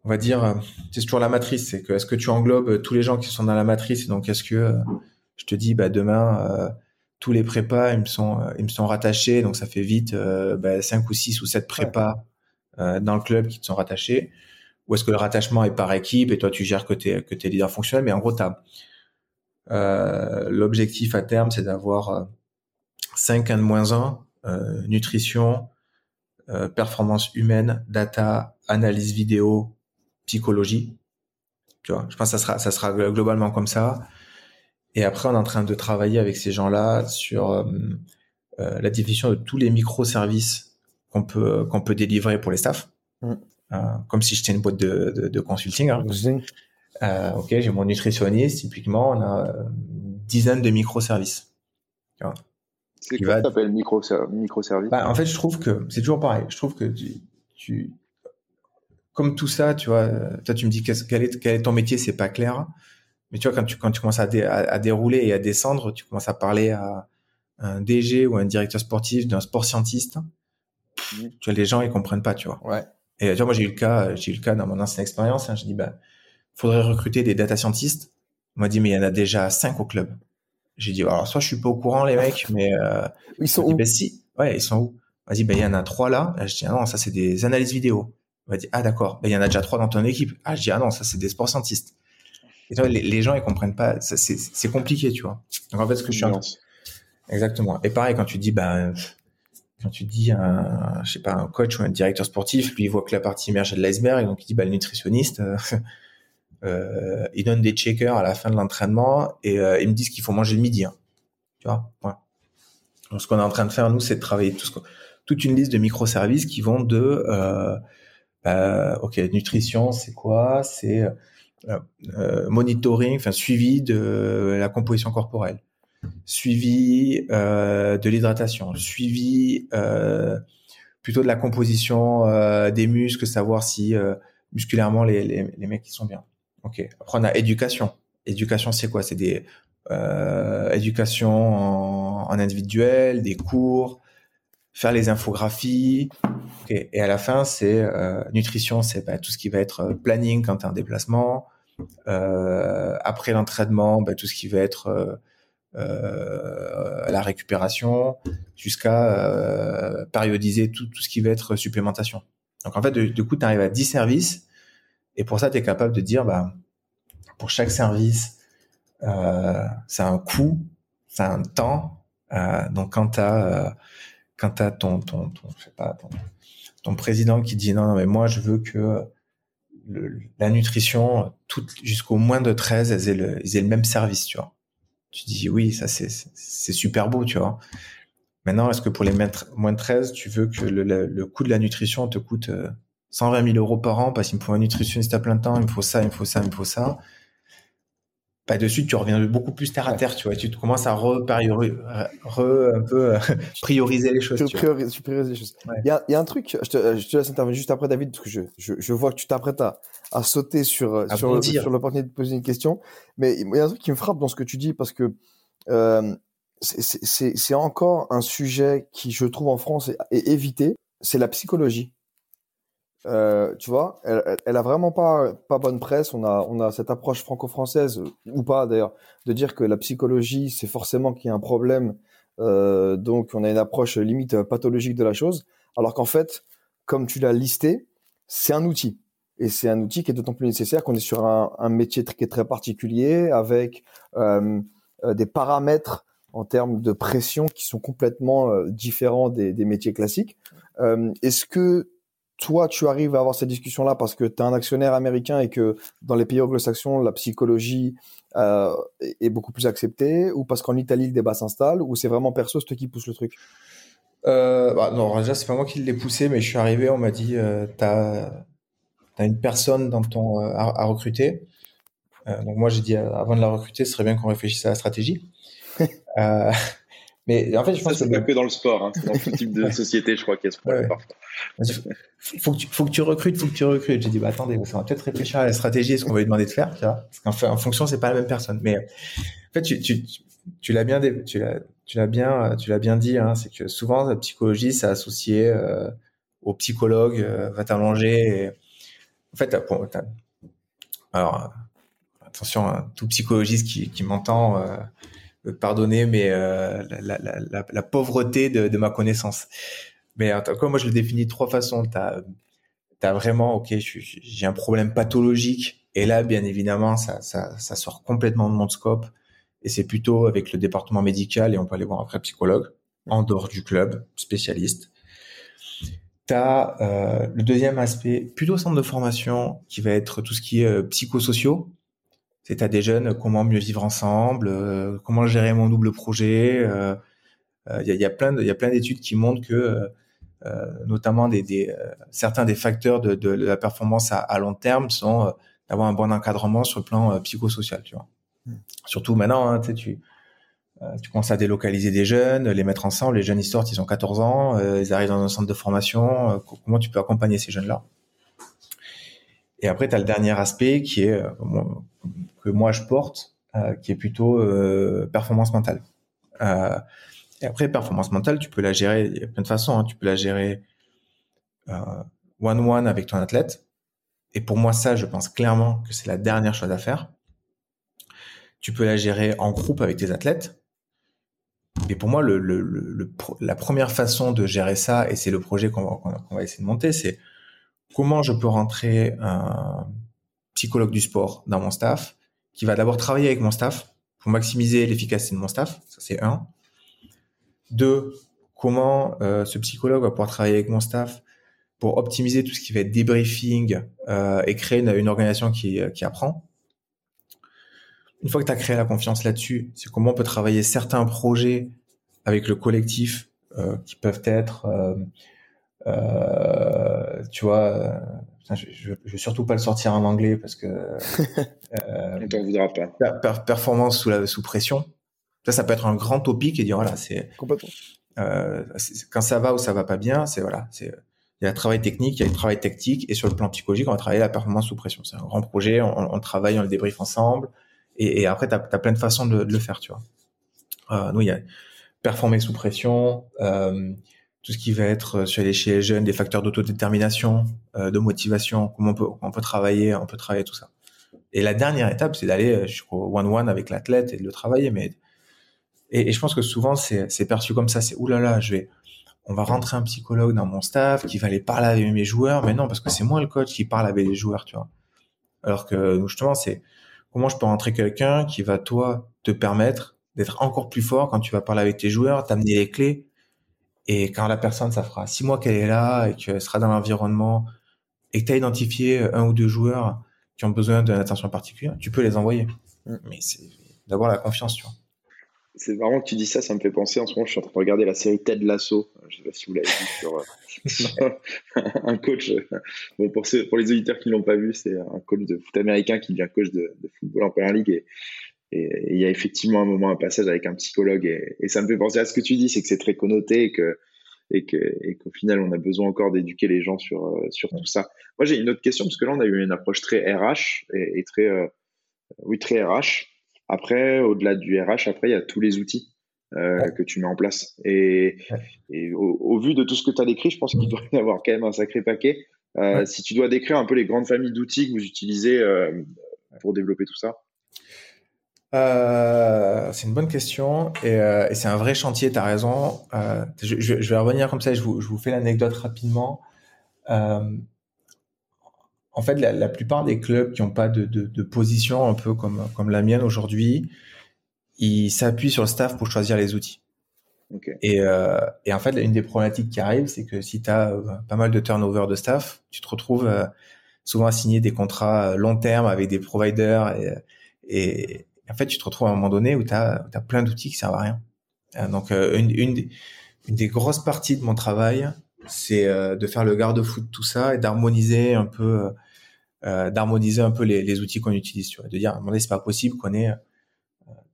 On va dire, c'est toujours la matrice. C'est que est-ce que tu englobes tous les gens qui sont dans la matrice? Donc, est-ce que je te dis, bah, demain, tous les prépas, ils me sont rattachés. Donc, ça fait vite 5 ou 6 ou 7 prépas dans le club qui te sont rattachés. Ou est-ce que le rattachement est par équipe et toi, tu gères que t'es leader fonctionnel? Mais en gros, l'objectif à terme, c'est d'avoir 5 1 de moins 1, nutrition, performance humaine, data, analyse vidéo, psychologie. Tu vois, je pense que ça sera globalement comme ça. Et après, on est en train de travailler avec ces gens-là sur la définition de tous les microservices qu'on peut délivrer pour les staffs. Mmh. Comme si j'étais une boîte de consulting. Hein. Mmh. Ok, j'ai mon nutritionniste. Typiquement, on a une dizaine de microservices. Tu vois. C'est quoi ça s'appelle microservice? En fait, je trouve que c'est toujours pareil. Je trouve que tu comme tout ça, tu vois, toi tu me dis quel est ton métier, c'est pas clair. Mais tu vois, quand tu commences à dérouler et à descendre, tu commences à parler à un DG ou un directeur sportif d'un sport scientiste. Mmh. Tu vois, les gens ils comprennent pas, tu vois. Ouais. Et tu vois, moi j'ai eu le cas dans mon ancienne expérience. Hein, j'ai dit faudrait recruter des data scientists. On m'a dit mais il y en a déjà 5 au club. J'ai dit alors soit je suis pas au courant les mecs, mais ils sont où? Si, ouais, ils sont où? On m'a dit il y en a 3 là. J'ai dit non, ça c'est des analyses vidéo. On va dire, ah d'accord, il y en a déjà 3 dans ton équipe. Ah, je dis, ah non, ça c'est des sports scientistes. Et toi, les gens, ils comprennent pas, ça, c'est compliqué, tu vois. Donc en fait, ce que je suis en train... Exactement. Et pareil, quand tu dis un coach ou un directeur sportif, lui, il voit que la partie immergée de l'iceberg, et donc il dit, le nutritionniste, il donne des checkers à la fin de l'entraînement, et ils me disent qu'il faut manger le midi. Hein. Tu vois, ouais. Donc ce qu'on est en train de faire, nous, c'est de travailler toute une liste de microservices qui vont de... ok, nutrition, c'est quoi? C'est monitoring, enfin suivi de la composition corporelle, suivi de l'hydratation, suivi plutôt de la composition des muscles, savoir si musculairement les mecs ils sont bien. Ok. Après on a éducation. Éducation, c'est quoi? C'est des éducation en individuel, des cours. Faire les infographies, okay. Et à la fin, c'est nutrition, c'est tout ce qui va être planning quand tu as un déplacement, après l'entraînement, tout ce qui va être la récupération, jusqu'à périodiser tout ce qui va être supplémentation. Donc en fait, du coup, tu arrives à 10 services, et pour ça, tu es capable de dire, pour chaque service, ça a un coût, ça a un temps, donc quand tu as... Quand t'as ton président qui dit non mais moi je veux que la nutrition jusqu'au moins de 13 elles aient le même service, tu vois. Tu dis oui, ça c'est super beau, tu vois. Maintenant, est-ce que pour les moins de 13, tu veux que le coût de la nutrition te coûte 120 000 euros par an parce qu'il me faut un nutritionniste à plein temps, il me faut ça, il me faut ça, il me faut ça. De suite, tu reviens beaucoup plus terre à terre, tu vois. Tu commences à prioriser les choses. Tu priorises les choses. Ouais. Il y a un truc, je te laisse intervenir juste après, David, parce que je vois que tu t'apprêtes à sauter sur l'opportunité de poser une question. Mais il y a un truc qui me frappe dans ce que tu dis, parce que c'est encore un sujet qui, je trouve, en France est évité, c'est la psychologie. Tu vois, elle a vraiment pas bonne presse. On a cette approche franco-française ou pas d'ailleurs de dire que la psychologie c'est forcément qu'il y a un problème. Donc on a une approche limite pathologique de la chose, alors qu'en fait, comme tu l'as listé, c'est un outil. Et c'est un outil qui est d'autant plus nécessaire qu'on est sur un métier qui est très particulier avec des paramètres en termes de pression qui sont complètement différents des métiers classiques. Est-ce que toi, tu arrives à avoir cette discussion-là parce que tu es un actionnaire américain et que dans les pays anglo-saxons, la psychologie est beaucoup plus acceptée, ou parce qu'en Italie, le débat s'installe, ou c'est vraiment perso, c'est toi qui pousse le truc? Non, déjà, c'est pas moi qui l'ai poussé, mais je suis arrivé, on m'a dit t'as une personne dans ton, à recruter. Donc moi, j'ai dit, avant de la recruter, ce serait bien qu'on réfléchisse à la stratégie. Mais en fait, je pense que c'est pas que dans le sport, hein. C'est dans tout type de société, je crois qu'il y a ce problème parfois. Faut que tu recrutes. J'ai dit, attendez, on va peut-être réfléchir à la stratégie et ce qu'on va lui demander de faire, tu vois. Parce qu'en fonction, c'est pas la même personne. Mais en fait, tu l'as bien dit, hein. C'est que souvent, la psychologie, c'est associé au psychologue, va t'allonger. Et... En fait, alors, attention, hein, tout psychologiste qui m'entend, pardonner, mais la pauvreté de ma connaissance. Mais en tout cas, moi, je le définis de trois façons. T'as vraiment, ok, j'ai un problème pathologique, et là, bien évidemment, ça sort complètement de mon scope, et c'est plutôt avec le département médical, et on peut aller voir un vrai psychologue, en dehors du club, spécialiste. T'as le deuxième aspect, plutôt centre de formation, qui va être tout ce qui est psychosociaux. C'est à des jeunes, comment mieux vivre ensemble, comment gérer mon double projet. Il y a plein d'études qui montrent que, notamment, certains des facteurs de la performance à long terme sont d'avoir un bon encadrement sur le plan psychosocial. Tu vois. Surtout maintenant, hein, tu commences à délocaliser des jeunes, les mettre ensemble. Les jeunes, ils sortent, ils ont 14 ans, ils arrivent dans un centre de formation. Comment tu peux accompagner ces jeunes-là ? Et après, tu as le dernier aspect qui est... que moi je porte, qui est plutôt performance mentale. Et après, performance mentale, tu peux la gérer, il y a plein de façons, hein, tu peux la gérer one-one avec ton athlète. Et pour moi, ça, je pense clairement que c'est la dernière chose à faire. Tu peux la gérer en groupe avec tes athlètes. Et pour moi, la première façon de gérer ça, et c'est le projet qu'on va essayer de monter, c'est comment je peux rentrer un psychologue du sport dans mon staff, qui va d'abord travailler avec mon staff pour maximiser l'efficacité de mon staff. Ça, c'est un. Deux, comment ce psychologue va pouvoir travailler avec mon staff pour optimiser tout ce qui va être débriefing et créer une organisation qui apprend. Une fois que tu as créé la confiance là-dessus, c'est comment on peut travailler certains projets avec le collectif qui peuvent être... tu vois... Je vais surtout pas le sortir en anglais parce que on t'en voudra pas. Performance sous pression. Ça peut être un grand topic et dire voilà, c'est complètement. Quand ça va ou ça va pas bien, c'est voilà, il y a le travail technique, il y a le travail tactique et sur le plan psychologique, on va travailler la performance sous pression. C'est un grand projet, on le travaille, on le débriefe ensemble et après t'as plein de façons de le faire, tu vois. Nous il y a performer sous pression. Tout ce qui va être chez les jeunes, des facteurs d'autodétermination, de motivation, comment on peut travailler tout ça. Et la dernière étape, c'est d'aller jusqu'au one-one avec l'athlète et de le travailler. Mais et je pense que souvent c'est perçu comme ça, c'est oulala, on va rentrer un psychologue dans mon staff qui va aller parler avec mes joueurs, mais non parce que c'est moi le coach qui parle avec les joueurs, tu vois. Alors que justement, c'est comment je peux rentrer quelqu'un qui va toi te permettre d'être encore plus fort quand tu vas parler avec tes joueurs, t'amener les clés. Et quand la personne, ça fera 6 mois qu'elle est là et qu'elle sera dans l'environnement et que tu as identifié un ou deux joueurs qui ont besoin d'une attention particulière, tu peux les envoyer. Mais c'est d'abord la confiance, tu vois. C'est marrant que tu dis ça, ça me fait penser. En ce moment, je suis en train de regarder la série Ted Lasso. Je ne sais pas si vous l'avez vu sur un coach. Bon, pour les auditeurs qui ne l'ont pas vu, c'est un coach de foot américain qui devient coach de football en première ligue. Et il y a effectivement un moment, un passage avec un psychologue et ça me fait penser à ce que tu dis, c'est que c'est très connoté et qu'au final, on a besoin encore d'éduquer les gens sur tout ça. Moi, j'ai une autre question parce que là, on a eu une approche très RH et très RH. Après, au-delà du RH, après, il y a tous les outils que tu mets en place et au vu de tout ce que tu as décrit, je pense qu'il doit y avoir quand même un sacré paquet. Si tu dois décrire un peu les grandes familles d'outils que vous utilisez pour développer tout ça. C'est une bonne question et c'est un vrai chantier, t'as raison. Je vais revenir comme ça, je vous fais l'anecdote rapidement. En fait, la plupart des clubs qui n'ont pas de position un peu comme la mienne aujourd'hui, ils s'appuient sur le staff pour choisir les outils. Okay. Et en fait, une des problématiques qui arrive, c'est que si tu as pas mal de turnover de staff, tu te retrouves souvent à signer des contrats long terme avec des providers. Et en fait, tu te retrouves à un moment donné où tu as plein d'outils qui servent à rien. Donc, une des grosses parties de mon travail, c'est de faire le garde-fou de tout ça et d'harmoniser un peu, les outils qu'on utilise. Tu vois, de dire, à un moment donné, c'est pas possible qu'on ait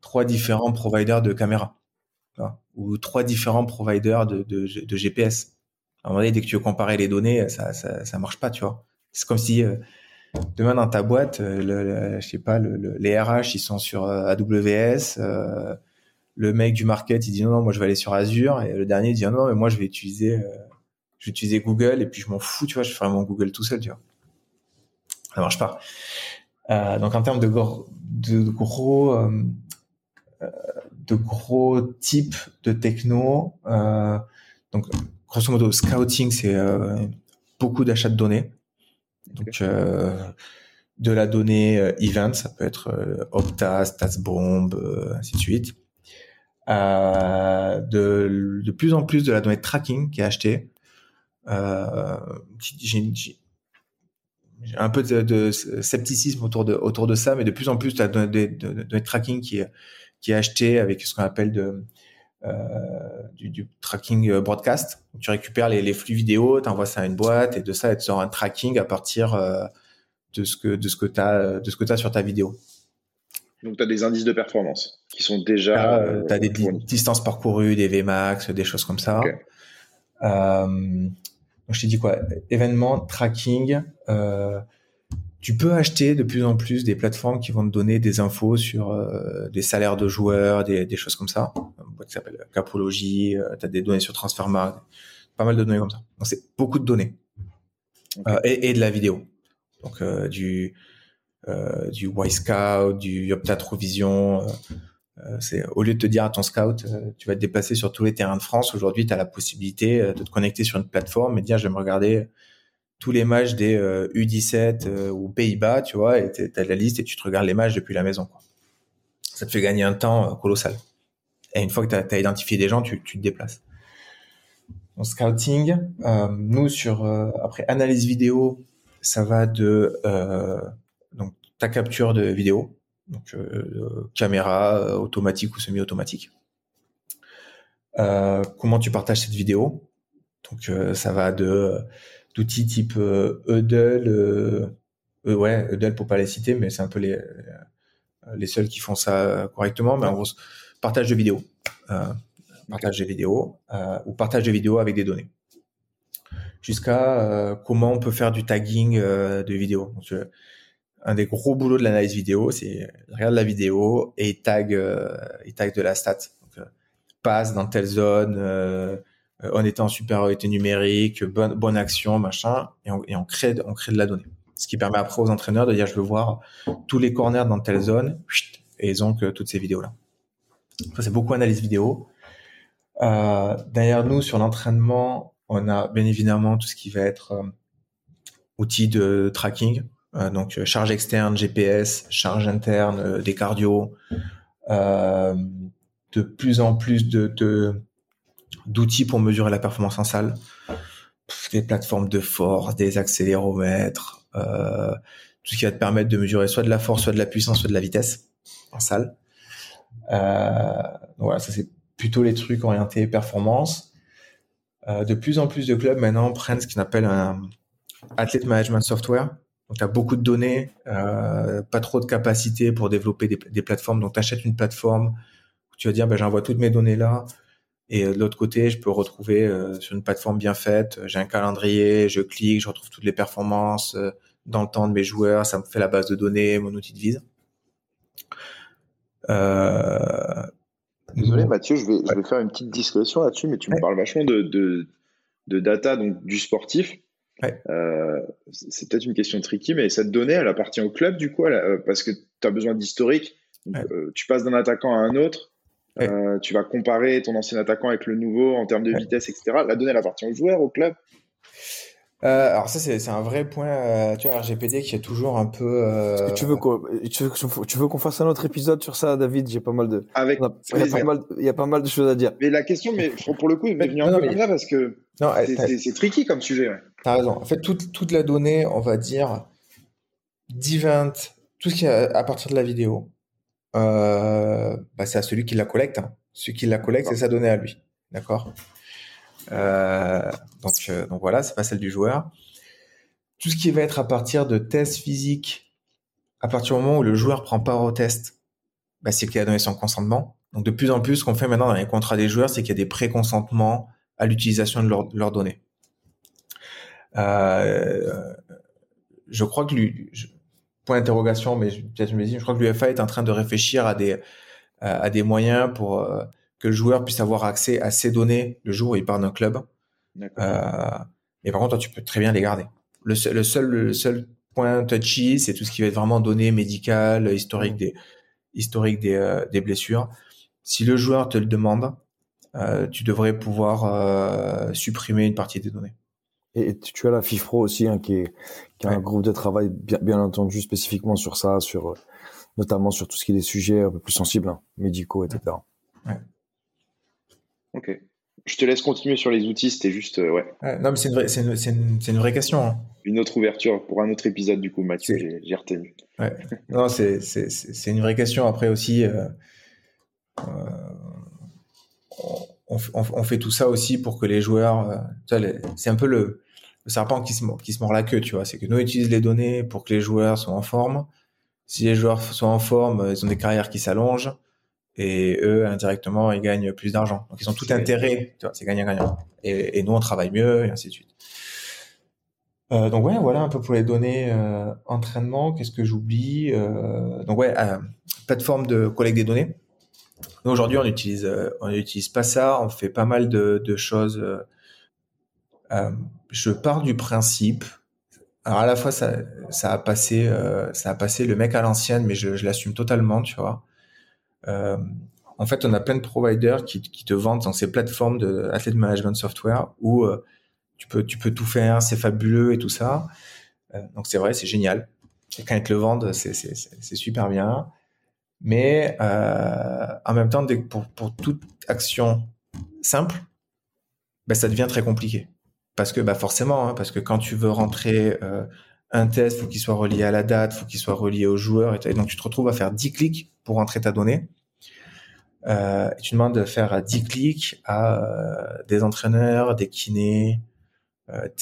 3 différents providers de caméras. Ou 3 différents providers de GPS. À un moment donné, dès que tu veux comparer les données, ça marche pas, tu vois. C'est comme si demain dans ta boîte, je sais pas, les RH ils sont sur AWS, le mec du market il dit non moi je vais aller sur Azure et le dernier il dit non mais moi je vais utiliser Google et puis je m'en fous, tu vois, je ferai mon Google tout seul, tu vois. Ça marche pas. Donc en termes de gros types de techno. Donc, grosso modo, scouting, c'est beaucoup d'achats de données. Donc, de la donnée event, ça peut être Opta, Stats Bomb, ainsi de suite. De plus en plus de la donnée de tracking qui est achetée. J'ai un peu de scepticisme autour de ça, mais de plus en plus de la donnée de tracking qui est acheté avec ce qu'on appelle du tracking broadcast. Donc, tu récupères les flux vidéo, tu envoies ça à une boîte et de ça, tu as un tracking à partir de ce que tu as sur ta vidéo. Donc, tu as des indices de performance qui sont déjà... tu as des distances parcourues, des Vmax, des choses comme ça. Okay. Donc, je t'ai dit quoi ? Événements, tracking... tu peux acheter de plus en plus des plateformes qui vont te donner des infos sur des salaires de joueurs, des choses comme ça. Une boîte qui s'appelle Capology, tu as des données sur Transfermarkt, pas mal de données comme ça. Donc, c'est beaucoup de données. Okay. Et de la vidéo. Donc, du WyScout, du Optatrovision. Au lieu de te dire à ton scout, tu vas te déplacer sur tous les terrains de France. Aujourd'hui, tu as la possibilité de te connecter sur une plateforme et de dire, je vais me regarder tous les matchs des U17 ou Pays-Bas, tu vois, et t'as la liste et tu te regardes les matchs depuis la maison, quoi. Ça te fait gagner un temps colossal. Et une fois que t'as identifié des gens, tu te déplaces. En scouting, nous après analyse vidéo, ça va de donc ta capture de vidéo, donc caméra automatique ou semi-automatique. Comment tu partages cette vidéo? Donc ça va de d'outils type Edel, Edel pour pas les citer, mais c'est un peu les seuls qui font ça correctement. Mais en gros, partage de vidéos avec des données. Jusqu'à comment on peut faire du tagging de vidéos. Donc, un des gros boulots de l'analyse vidéo, c'est regarde la vidéo et il tag de la stat. Donc, passe dans telle zone. On était en supériorité numérique, bonne action, machin, et on crée de la donnée. Ce qui permet après aux entraîneurs de dire, je veux voir tous les corners dans telle zone, et ils ont que toutes ces vidéos-là. Enfin, c'est beaucoup analyse vidéo. Derrière nous, sur l'entraînement, on a bien évidemment tout ce qui va être outils de tracking, donc charge externe, GPS, charge interne, des cardio, de plus en plus d'outils pour mesurer la performance en salle, des plateformes de force, des accéléromètres, tout ce qui va te permettre de mesurer soit de la force, soit de la puissance, soit de la vitesse en salle. Voilà, ça c'est plutôt les trucs orientés performance. De plus en plus de clubs maintenant prennent ce qu'on appelle un athlete management software. Donc tu as beaucoup de données, pas trop de capacité pour développer des plateformes. Donc tu achètes une plateforme où tu vas dire j'envoie toutes mes données là. Et de l'autre côté, je peux retrouver sur une plateforme bien faite, j'ai un calendrier, je clique, je retrouve toutes les performances dans le temps de mes joueurs, ça me fait la base de données, mon outil de vise. Désolé Mathieu, je vais faire une petite discussion là-dessus, mais tu me parles vachement de data, donc du sportif. Ouais. C'est peut-être une question tricky, mais cette donnée, elle appartient au club du coup, parce que tu as besoin d'historique. Donc, tu passes d'un attaquant à un autre. Ouais. Tu vas comparer ton ancien attaquant avec le nouveau en termes de vitesse, etc. La donnée, elle appartient au joueur, au club. Alors ça c'est un vrai point, tu vois, RGPD qui est toujours un peu. Tu veux qu'on fasse un autre épisode sur ça, David? J'ai pas mal de. Avec. Il y a pas mal de choses à dire. Mais la question, mais pour le coup, il m'est venu un peu comme ça parce que c'est tricky comme sujet. Ouais. T'as raison. En fait, toute la donnée, on va dire, d'event, tout ce qui est à partir de la vidéo, c'est à celui qui la collecte. Hein. Celui qui la collecte, c'est sa donnée à lui, d'accord. Donc voilà, c'est pas celle du joueur. Tout ce qui va être à partir de tests physiques, à partir du moment où le joueur prend part au test, c'est qu'il a donné son consentement. Donc de plus en plus, ce qu'on fait maintenant dans les contrats des joueurs, c'est qu'il y a des pré-consentements à l'utilisation de leurs données. Je crois que point d'interrogation, mais peut-être je me dis, je crois que l'UEFA est en train de réfléchir à des moyens pour que le joueur puisse avoir accès à ces données le jour où il part d'un club. Mais par contre, toi, tu peux très bien les garder. Le seul point touchy, c'est tout ce qui va être vraiment données médicales, historique des blessures. Si le joueur te le demande, tu devrais pouvoir supprimer une partie des données. Et tu as la FIFPro aussi, hein, qui a un groupe de travail bien entendu spécifiquement sur ça, notamment sur tout ce qui est des sujets un peu plus sensibles, hein, médicaux, etc. Ouais. Ok. Je te laisse continuer sur les outils, c'était juste... Non, mais c'est une vraie question. Hein. Une autre ouverture pour un autre épisode, du coup, Mathieu, j'ai retenu. Ouais. Non, c'est une vraie question. Après aussi, on fait tout ça aussi pour que les joueurs... c'est un peu le serpent qui se mord la queue, tu vois. C'est que nous, on utilise les données pour que les joueurs soient en forme. Si les joueurs sont en forme, ils ont des carrières qui s'allongent. Et eux, indirectement, ils gagnent plus d'argent. Donc, ils ont tout intérêt. Tu vois, c'est gagnant-gagnant. Et nous, on travaille mieux, et ainsi de suite. Voilà un peu pour les données entraînement. Qu'est-ce que j'oublie? Plateforme de collecte des données. Nous, aujourd'hui, on n'utilise pas ça. On fait pas mal de choses. Je pars du principe. Alors, à la fois, ça a passé le mec à l'ancienne, mais je l'assume totalement, tu vois. En fait, on a plein de providers qui te vendent dans ces plateformes de athlete management software où tu peux tout faire, c'est fabuleux et tout ça. Donc c'est vrai, c'est génial. Et quand ils te le vendent, c'est super bien. Mais en même temps, pour toute action simple, ça devient très compliqué. Parce que forcément, hein, parce que quand tu veux rentrer un test, faut qu'il soit relié à la date, faut qu'il soit relié au joueur. Et donc tu te retrouves à faire 10 clics pour rentrer ta donnée. Et tu demandes de faire 10 clics à des entraîneurs, des kinés,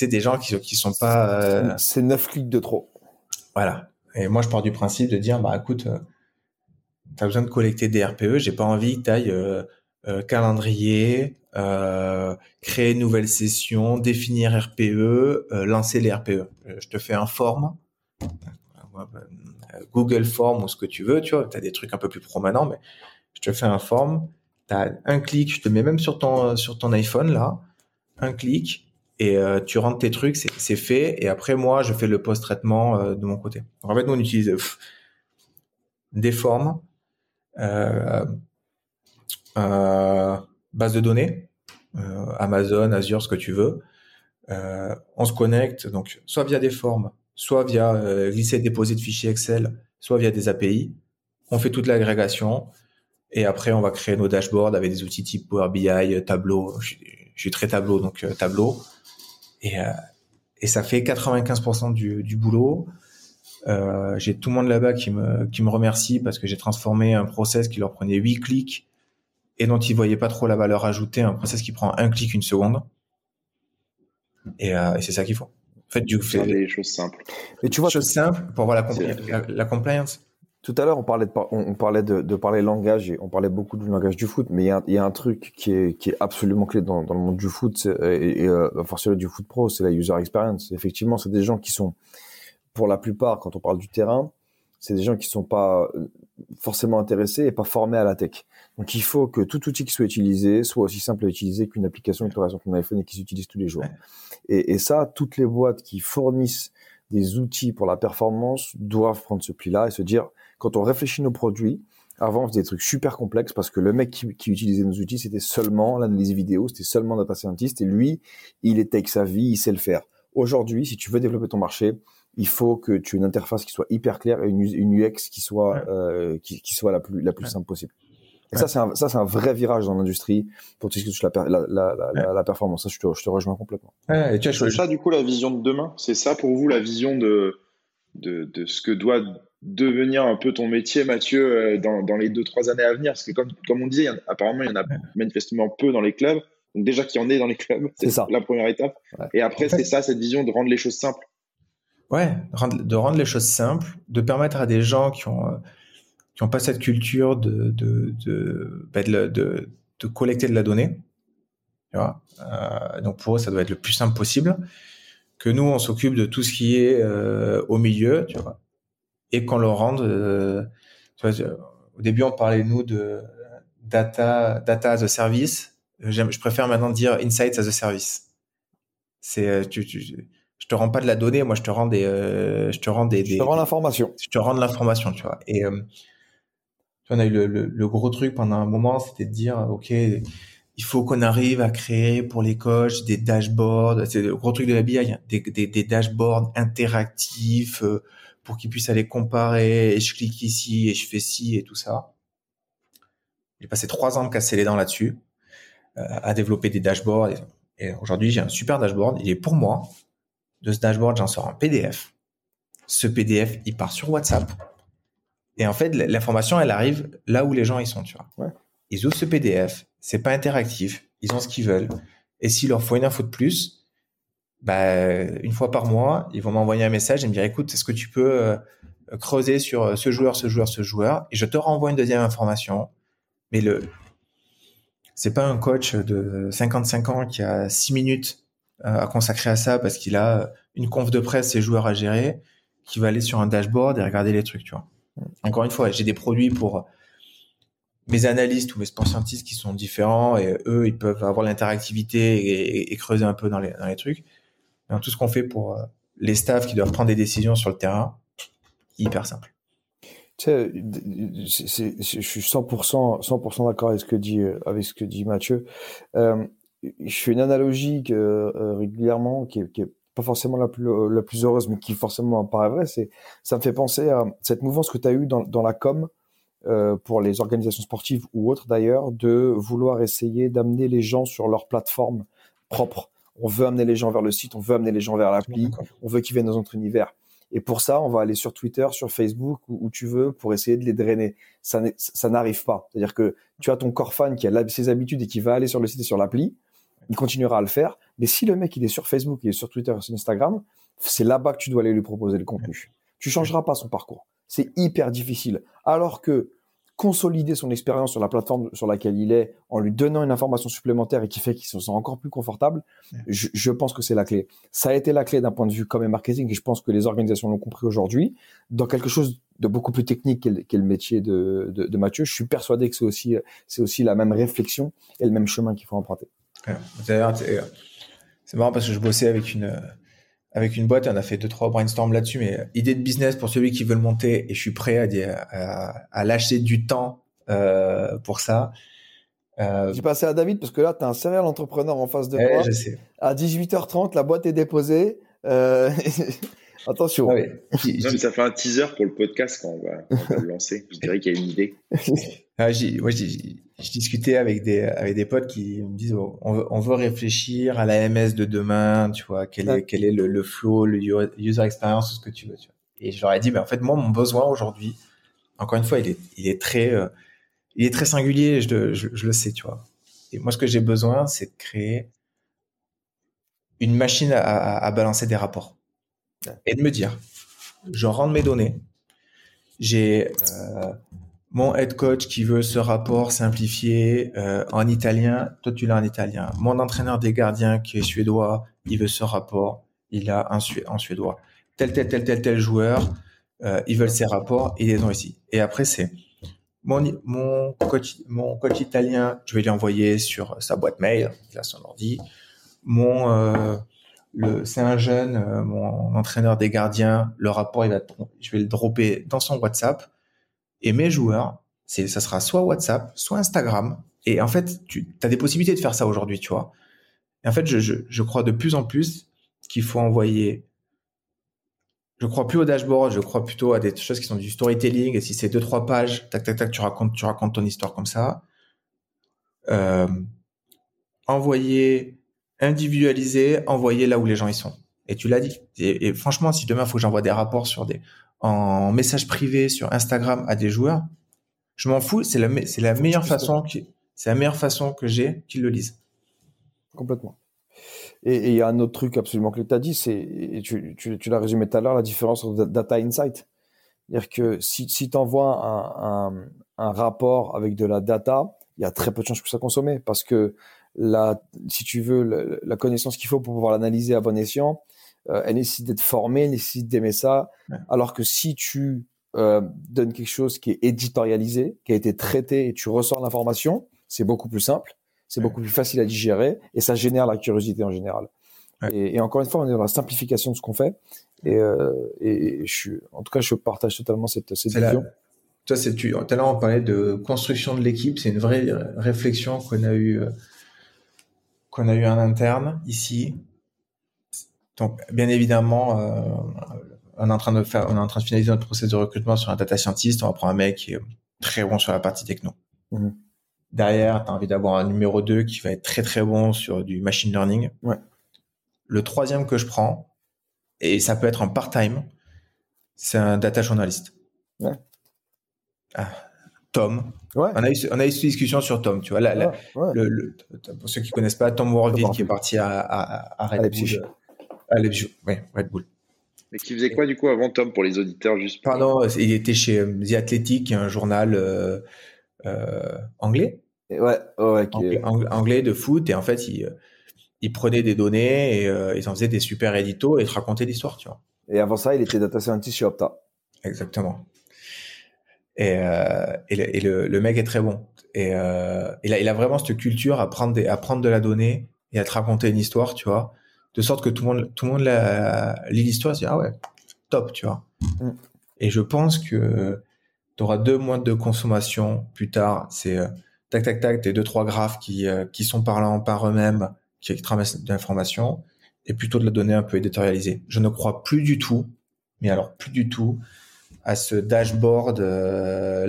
des gens qui sont pas... C'est 9 clics de trop. Voilà. Et moi, je pars du principe de dire, écoute, t'as besoin de collecter des RPE, j'ai pas envie que t'ailles calendrier, créer une nouvelle session, définir RPE, lancer les RPE. Je te fais un form. Google Form ou ce que tu veux, tu vois, t'as des trucs un peu plus pro maintenant, mais je te fais un form, t'as un clic, je te mets même sur ton iPhone là, un clic et tu rentres tes trucs, c'est fait et après moi je fais le post-traitement de mon côté. Donc, en fait nous on utilise des formes, base de données, Amazon, Azure, ce que tu veux. On se connecte donc soit via des formes, soit via glisser-déposer de fichiers Excel, soit via des API. On fait toute l'agrégation et après, on va créer nos dashboards avec des outils type Power BI, Tableau. Je suis très Tableau, donc Tableau. Et ça fait 95% du boulot. J'ai tout le monde là-bas qui me remercie parce que j'ai transformé un process qui leur prenait 8 clics et dont ils voyaient pas trop la valeur ajoutée, un process qui prend un clic, une seconde. Et c'est ça qu'il faut. En fait, du coup, c'est des choses simples. Mais tu vois, choses simples pour avoir la compliance. Tout à l'heure, on parlait de parler langage et on parlait beaucoup du langage du foot, mais il y a un truc qui est absolument clé dans le monde du foot forcément du foot pro, c'est la user experience. Effectivement, c'est des gens qui sont, pour la plupart, quand on parle du terrain, c'est des gens qui sont pas forcément intéressés et pas formés à la tech. Donc, il faut que tout outil qui soit utilisé soit aussi simple à utiliser qu'une application qui correspond à ton iPhone et qu'ils utilisent tous les jours. Et ça, toutes les boîtes qui fournissent des outils pour la performance doivent prendre ce pli-là et se dire, quand on réfléchit nos produits, avant, on faisait des trucs super complexes parce que le mec qui utilisait nos outils, c'était seulement l'analyse vidéo, c'était seulement data scientist et lui, il est tech savvy, il sait le faire. Aujourd'hui, si tu veux développer ton marché, il faut que tu aies une interface qui soit hyper claire et une UX qui soit, qui soit la plus simple possible. Et ça, c'est un vrai virage dans l'industrie pour tout ce qui touche la performance. Ça, je te rejoins complètement. Ouais, et tu vois, ça, du coup, la vision de demain, c'est ça pour vous, la vision de ce que doit devenir un peu ton métier, Mathieu, dans les 2-3 années à venir? Parce que comme on disait, apparemment, il y en a manifestement peu dans les clubs. Donc déjà qu'il y en ait dans les clubs, c'est la première étape. Ouais. Et après, c'est ça, cette vision de rendre les choses simples. Ouais, de rendre les choses simples, de permettre à des gens qui n'ont pas cette culture de collecter de la donnée. Tu vois, donc pour eux, ça doit être le plus simple possible. Que nous, on s'occupe de tout ce qui est au milieu, tu vois, et qu'on le rende. Tu vois, au début, on parlait nous de data as a service. Je préfère maintenant dire insights as a service. C'est je te rends pas de la donnée, moi je te rends je te rends l'information. Je te rends de l'information, tu vois. Et on a eu le gros truc pendant un moment, c'était de dire, OK, il faut qu'on arrive à créer pour les coachs des dashboards. C'est le gros truc de la BI, hein, des dashboards interactifs pour qu'ils puissent aller comparer. Et je clique ici et je fais ci et tout ça. J'ai passé 3 ans à me casser les dents là-dessus, à développer des dashboards. Et aujourd'hui, j'ai un super dashboard. Il est pour moi. De ce dashboard, j'en sors un PDF. Ce PDF, il part sur WhatsApp. Et en fait, l'information, elle arrive là où les gens, ils sont, tu vois. Ouais. Ils ouvrent ce PDF, c'est pas interactif, ils ont ce qu'ils veulent. Et s'il leur faut une info de plus, une fois par mois, ils vont m'envoyer un message et me dire, écoute, est-ce que tu peux creuser sur ce joueur, et je te renvoie une deuxième information. Mais c'est pas un coach de 55 ans qui a 6 minutes à consacrer à ça parce qu'il a une conf de presse, ses joueurs à gérer, qui va aller sur un dashboard et regarder les trucs, tu vois. Encore une fois, j'ai des produits pour mes analystes ou mes sports scientifiques qui sont différents, et eux, ils peuvent avoir l'interactivité et creuser un peu dans les trucs. Donc, tout ce qu'on fait pour les staffs qui doivent prendre des décisions sur le terrain, hyper simple. Tu sais, je suis 100% d'accord avec ce que dit Mathieu. Je fais une analogie régulièrement qui est pas forcément la plus heureuse, mais qui forcément paraît vraie. Ça me fait penser à cette mouvance que tu as eue dans la com pour les organisations sportives ou autres d'ailleurs, de vouloir essayer d'amener les gens sur leur plateforme propre. On veut amener les gens vers le site, on veut amener les gens vers l'appli, on veut qu'ils viennent dans notre univers. Et pour ça, on va aller sur Twitter, sur Facebook, où tu veux, pour essayer de les drainer. Ça n'arrive pas. C'est-à-dire que tu as ton core fan qui a ses habitudes et qui va aller sur le site et sur l'appli. Il continuera à le faire, mais si le mec il est sur Facebook, il est sur Twitter, sur Instagram, c'est là-bas que tu dois aller lui proposer le contenu. Tu changeras pas son parcours. C'est hyper difficile. Alors que consolider son expérience sur la plateforme sur laquelle il est, en lui donnant une information supplémentaire et qui fait qu'il se sent encore plus confortable, je pense que c'est la clé. Ça a été la clé d'un point de vue comme marketing, et je pense que les organisations l'ont compris aujourd'hui. Dans quelque chose de beaucoup plus technique qu'est le métier de Mathieu, je suis persuadé que c'est aussi la même réflexion et le même chemin qu'il faut emprunter. D'ailleurs, c'est marrant parce que je bossais avec une boîte et on a fait 2-3 brainstorms là-dessus, mais idée de business pour celui qui veut le monter, et je suis prêt à lâcher du temps pour ça. J'ai passé à David parce que là, tu as un serial entrepreneur en face de toi. Je sais. À 18h30, la boîte est déposée. Attention. Ah oui. Ça fait un teaser pour le podcast quand on va le lancer. Je dirais qu'il y a une idée. Je discutais avec des potes qui me disent on veut réfléchir à la MS de demain, tu vois, quel est le flow, le user experience, ce que tu veux, tu vois. Et je leur ai dit en fait moi mon besoin aujourd'hui, encore une fois, il est très singulier, je le sais, tu vois. Et moi ce que j'ai besoin, c'est de créer une machine à balancer des rapports et de me dire je rentre mes données, j'ai mon head coach qui veut ce rapport simplifié en italien, toi tu l'as en italien. Mon entraîneur des gardiens qui est suédois, il veut ce rapport, il a en suédois. Tel joueur, ils veulent ces rapports, ils les ont ici. Et après c'est mon coach italien, je vais lui envoyer sur sa boîte mail, il a son ordi. C'est un jeune, mon entraîneur des gardiens, le rapport je vais le dropper dans son WhatsApp. Et mes joueurs, ça sera soit WhatsApp, soit Instagram. Et en fait, tu as des possibilités de faire ça aujourd'hui, tu vois. Et en fait, je crois de plus en plus qu'il faut envoyer. Je ne crois plus au dashboard, je crois plutôt à des choses qui sont du storytelling. Et si c'est 2-3 pages, tac, tac, tac, tu racontes ton histoire comme ça. Envoyer, individualiser, envoyer là où les gens y sont. Et tu l'as dit. Et franchement, si demain, il faut que j'envoie des rapports en message privé sur Instagram à des joueurs, je m'en fous. C'est la meilleure façon que j'ai qu'ils le lisent. Complètement. Et il y a un autre truc absolument clé que tu as dit, tu l'as résumé tout à l'heure, la différence entre data insight. C'est-à-dire que si tu envoies un rapport avec de la data, il y a très peu de chances que ça consomme parce que si tu veux, la connaissance qu'il faut pour pouvoir l'analyser à bon escient, elle nécessite d'être formée, elle nécessite d'aimer ça. Ouais. Alors que si tu donnes quelque chose qui est éditorialisé, qui a été traité et tu ressors l'information, c'est beaucoup plus simple, c'est beaucoup plus facile à digérer et ça génère la curiosité en général. Ouais. Et encore une fois, on est dans la simplification de ce qu'on fait et en tout cas, je partage totalement cette vision. Toi, tout à l'heure, on parlait de construction de l'équipe. C'est une vraie réflexion qu'on a eu en interne ici. Donc, bien évidemment, on est en train de finaliser notre process de recrutement sur un data scientist. On va prendre un mec qui est très bon sur la partie techno. Mmh. Derrière, tu as envie d'avoir un numéro 2 qui va être très, très bon sur du machine learning. Ouais. Le troisième que je prends, et ça peut être en part-time, c'est un data journaliste. Ouais. Ah, Tom. Ouais. On a eu cette discussion sur Tom, tu vois. Pour ceux qui ne connaissent pas, Tom Worville qui est parti à Red Bull. Red Bull. Mais qui faisait quoi du coup avant Tom pour les auditeurs juste pour... Pardon, il était chez The Athletic, un journal anglais. Anglais de foot. Et en fait, il prenait des données et ils en faisaient des super éditos et ils te racontaient l'histoire, tu vois. Et avant ça, il était data scientist chez Opta. Exactement. Et le mec est très bon. Il a vraiment cette culture à prendre de la donnée et à te raconter une histoire, tu vois, de sorte que tout le monde lit l'histoire, se dit ah ouais, top, tu vois. Mm. Et je pense que tu auras 2 mois de consommation plus tard. C'est tac tac tac, tes 2-3 graphes qui sont parlants par eux-mêmes, qui ramassent de l'information et plutôt de la donnée un peu éditorialisée. Je ne crois plus du tout, mais alors plus du tout, à ce dashboard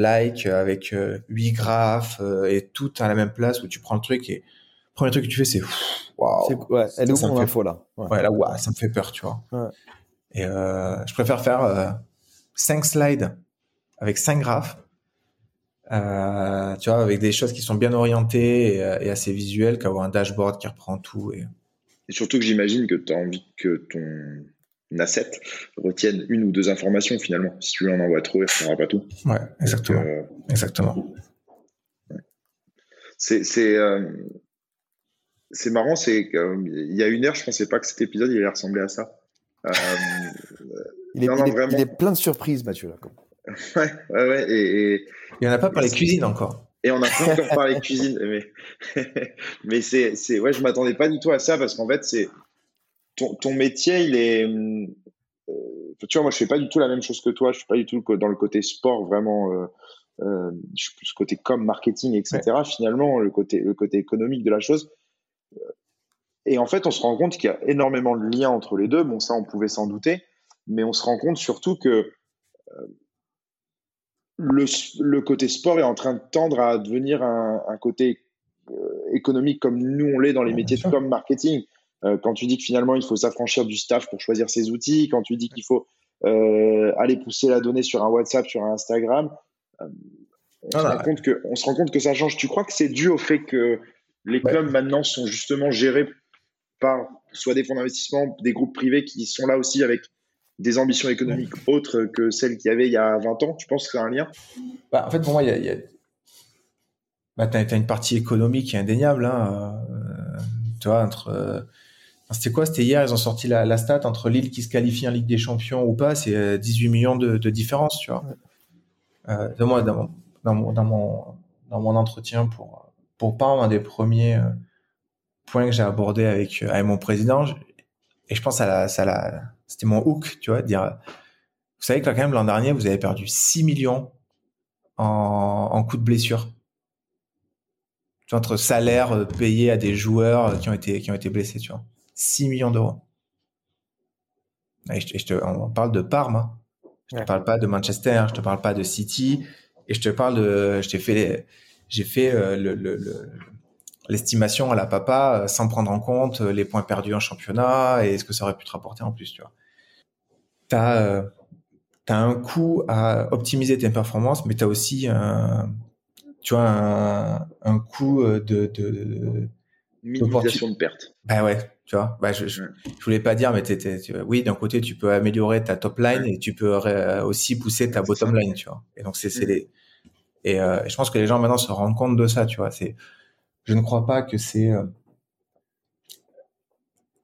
avec 8 graphes et tout à la même place où tu prends le truc et le premier truc que tu fais c'est waouh, elle est où mon info là, ouais là waouh, ça me fait peur, tu vois. Ouais. Et je préfère faire 5 slides avec 5 graphes tu vois, avec des choses qui sont bien orientées et assez visuelles, qu'avoir un dashboard qui reprend tout et surtout que j'imagine que tu as envie que ton asset retiennent 1 ou 2 informations finalement. Si tu lui en envoies trop, il ne retiendra pas tout. Ouais, exactement. Donc, exactement. Ouais. C'est marrant, il y a 1 heure, je ne pensais pas que cet épisode il allait ressembler à ça. Il est plein de surprises, Mathieu Lacombe. Ouais. Et il n'y en a pas par les cuisines encore. Et on a pas encore parlé cuisine, mais c'est ouais, je m'attendais pas du tout à ça parce qu'en fait c'est ton métier, il est. Tu vois, moi, je fais pas du tout la même chose que toi. Je suis pas du tout dans le côté sport, vraiment. Je suis plus côté com, marketing, etc. Ouais. Finalement, le côté économique de la chose. Et en fait, on se rend compte qu'il y a énormément de liens entre les deux. Bon, ça, on pouvait s'en douter, mais on se rend compte surtout que le côté sport est en train de tendre à devenir un côté économique comme nous on l'est dans les métiers de com, marketing. Quand tu dis que finalement, il faut s'affranchir du staff pour choisir ses outils, quand tu dis qu'il faut aller pousser la donnée sur un WhatsApp, sur un Instagram, on se rend compte que ça change. Tu crois que c'est dû au fait que les clubs maintenant sont justement gérés par soit des fonds d'investissement, des groupes privés qui sont là aussi avec des ambitions économiques autres que celles qu'il y avait il y a 20 ans? Tu penses que c'est un lien? En fait, pour moi, t'as une partie économique qui est indéniable. Tu vois, c'était quoi? C'était hier, ils ont sorti la stat entre Lille qui se qualifie en Ligue des Champions ou pas, c'est 18 millions de différence, tu vois. Moi, dans mon entretien pour Parme, un des premiers points que j'ai abordé avec mon président, et je pense c'était mon hook, tu vois, de dire, vous savez que là, quand même, l'an dernier, vous avez perdu 6 millions en coups de blessure. Tu vois, entre salaires payés à des joueurs qui ont été blessés, tu vois. 6 millions d'euros. Et on parle de Parme. Hein. Je te parle pas de Manchester, je te parle pas de City, et je te parle de, j'ai fait l'estimation à la papa sans prendre en compte les points perdus en championnat et ce que ça aurait pu te rapporter en plus, tu vois. T'as un coût à optimiser tes performances, mais t'as aussi un coût de minimisation de pertes. Bah ouais, tu vois. Bah je voulais pas dire, mais oui, d'un côté tu peux améliorer ta top line et tu peux aussi pousser ta bottom line, tu vois. Et donc et je pense que les gens maintenant se rendent compte de ça, tu vois. Je ne crois pas que c'est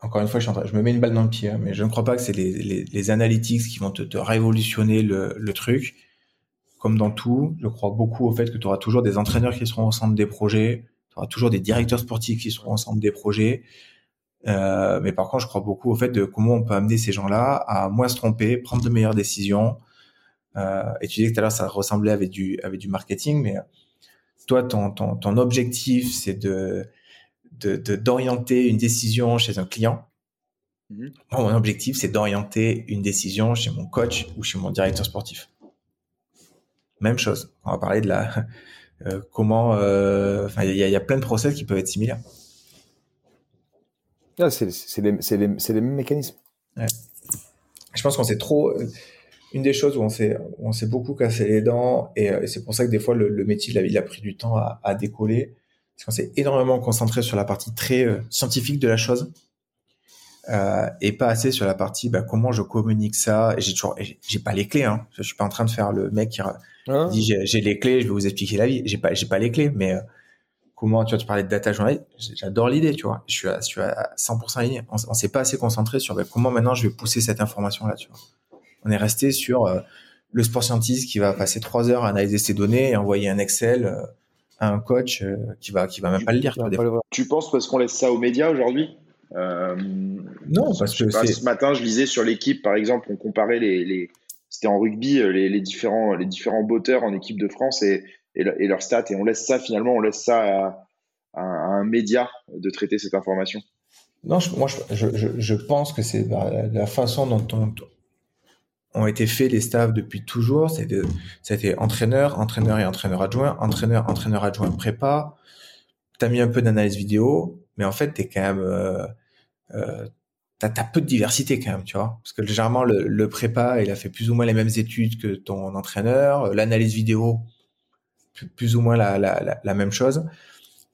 encore une fois, je me mets une balle dans le pied, hein, mais je ne crois pas que c'est les analytics qui vont te révolutionner le truc. Comme dans tout, je crois beaucoup au fait que tu auras toujours des entraîneurs qui seront au centre des projets, tu auras toujours des directeurs sportifs qui seront au centre des projets. Mais par contre, je crois beaucoup au fait de comment on peut amener ces gens-là à moins se tromper, prendre de meilleures décisions. Et tu disais que tout à l'heure, ça ressemblait avec du marketing, mais toi, ton objectif, c'est d'orienter une décision chez un client. Moi, mon objectif, c'est d'orienter une décision chez mon coach ou chez mon directeur sportif. Même chose. On va parler de comment. Il y a plein de process qui peuvent être similaires. Ah, c'est les mêmes mécanismes. Ouais. Je pense qu'on s'est trop. Une des choses où on s'est beaucoup cassé les dents, et c'est pour ça que des fois le métier il a pris du temps à décoller. Parce qu'on s'est énormément concentré sur la partie très scientifique de la chose et pas assez sur la partie comment je communique ça. Et j'ai pas les clés. Hein. Je suis pas en train de faire le mec qui dit j'ai les clés, je vais vous expliquer la vie. J'ai pas les clés, mais comment tu parlais de data journaliste, j'adore l'idée, tu vois. Je suis à 100% aligné. On s'est pas assez concentré sur comment maintenant je vais pousser cette information là, tu vois. On est resté sur le sport scientiste qui va passer 3 heures à analyser ses données et envoyer un Excel à un coach qui va même pas le lire. Tu penses parce qu'on laisse ça aux médias aujourd'hui ? Non, parce que ce matin, je lisais sur l'équipe, par exemple, on comparait c'était en rugby les différents botteurs en équipe de France et leurs stats, et on laisse ça à un média de traiter cette information. Non, moi je pense que c'est la façon dont ont été faits les staffs depuis toujours. C'était entraîneur et entraîneur adjoint, entraîneur adjoint prépa. T'as mis un peu d'analyse vidéo, mais en fait, t'es quand même, t'as peu de diversité quand même, tu vois. Parce que généralement, le prépa, il a fait plus ou moins les mêmes études que ton entraîneur. L'analyse vidéo, plus ou moins la même chose.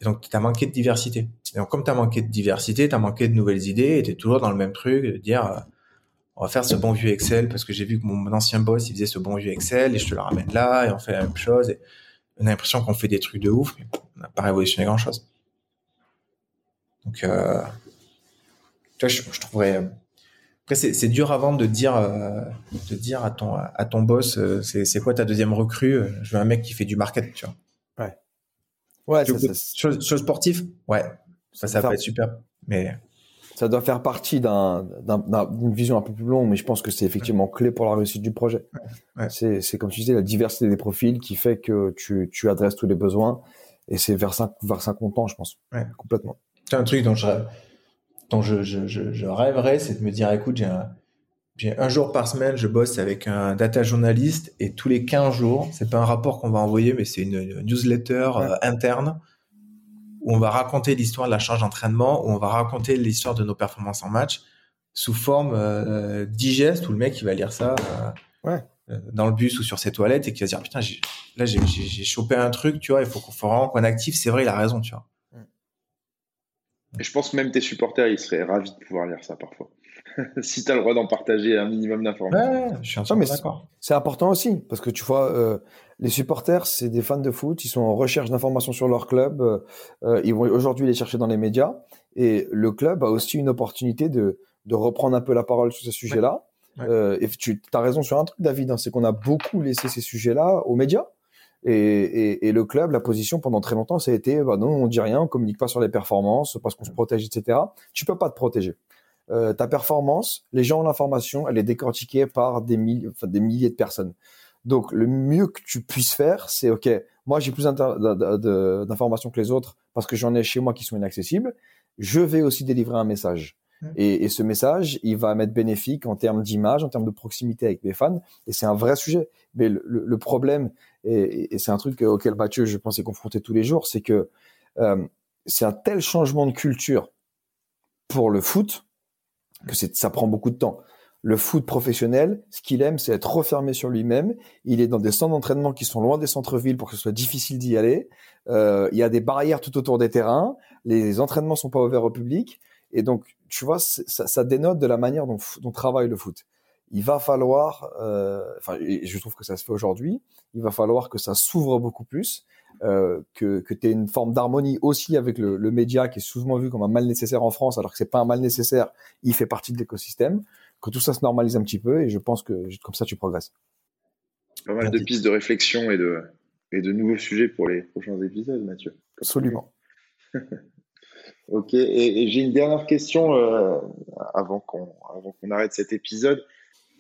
Et donc, t'as manqué de diversité. Et donc, comme t'as manqué de diversité, t'as manqué de nouvelles idées et t'es toujours dans le même truc de dire, on va faire ce bon vieux Excel parce que j'ai vu que mon ancien boss, il faisait ce bon vieux Excel et je te le ramène là et on fait la même chose. Et on a l'impression qu'on fait des trucs de ouf, mais on n'a pas révolutionné grand chose. Donc, tu vois, je trouverais. Après, c'est dur à vendre de dire, à ton boss, c'est quoi ta deuxième recrue ? Je veux un mec qui fait du market, tu vois. Ouais. Ouais, sur le sportif, ouais. Ça peut être super, mais. Ça doit faire partie d'une vision un peu plus longue, mais je pense que c'est effectivement clé pour la réussite du projet. Ouais, ouais. C'est comme tu disais, la diversité des profils qui fait que tu adresses tous les besoins, et c'est vers 50 ans, je pense. Ouais. Complètement. C'est un truc dont je rêverais, c'est de me dire, écoute, j'ai un jour par semaine, je bosse avec un data journaliste, et tous les 15 jours, c'est pas un rapport qu'on va envoyer, mais c'est une newsletter interne, où on va raconter l'histoire de la charge d'entraînement, où on va raconter l'histoire de nos performances en match sous forme digeste, où le mec il va lire ça dans le bus ou sur ses toilettes et qui va dire putain j'ai chopé un truc, tu vois, il faut qu'on active, c'est vrai, il a raison, tu vois. Et je pense même tes supporters ils seraient ravis de pouvoir lire ça parfois. Si tu as le droit d'en partager un minimum d'informations. Ouais, je suis d'accord. C'est important aussi, parce que tu vois, les supporters, c'est des fans de foot, ils sont en recherche d'informations sur leur club, ils vont aujourd'hui les chercher dans les médias, et le club a aussi une opportunité de reprendre un peu la parole sur ce sujet-là. Ouais. Et tu as raison sur un truc, David, c'est qu'on a beaucoup laissé ces sujets-là aux médias. Et le club, la position pendant très longtemps, ça a été non, on dit rien, on communique pas sur les performances, parce qu'on se protège, etc. Tu peux pas te protéger. Ta performance, les gens ont l'information, elle est décortiquée par des milliers de personnes. Donc, le mieux que tu puisses faire, c'est ok, moi j'ai plus d'informations que les autres parce que j'en ai chez moi qui sont inaccessibles. Je vais aussi délivrer un message. Et ce message, il va m'être bénéfique en termes d'image, en termes de proximité avec mes fans. Et c'est un vrai sujet. Mais le problème, et c'est un truc auquel Mathieu, je pense, est confronté tous les jours, c'est que c'est un tel changement de culture pour le foot que ça prend beaucoup de temps. Le foot professionnel, ce qu'il aime, c'est être refermé sur lui-même. Il est dans des centres d'entraînement qui sont loin des centres-villes pour que ce soit difficile d'y aller. Il y a des barrières tout autour des terrains. Les entraînements sont pas ouverts au public. Et donc, tu vois, ça dénote de la manière dont travaille le foot. Il va falloir, je trouve que ça se fait aujourd'hui, il va falloir que ça s'ouvre beaucoup plus, que tu aies une forme d'harmonie aussi avec le média qui est souvent vu comme un mal nécessaire en France, alors que c'est pas un mal nécessaire, il fait partie de l'écosystème, que tout ça se normalise un petit peu, et je pense que comme ça, tu progresses. Pas mal de pistes de réflexion et de nouveaux sujets pour les prochains épisodes, Mathieu. Absolument. Ok, et j'ai une dernière question avant qu'on arrête cet épisode.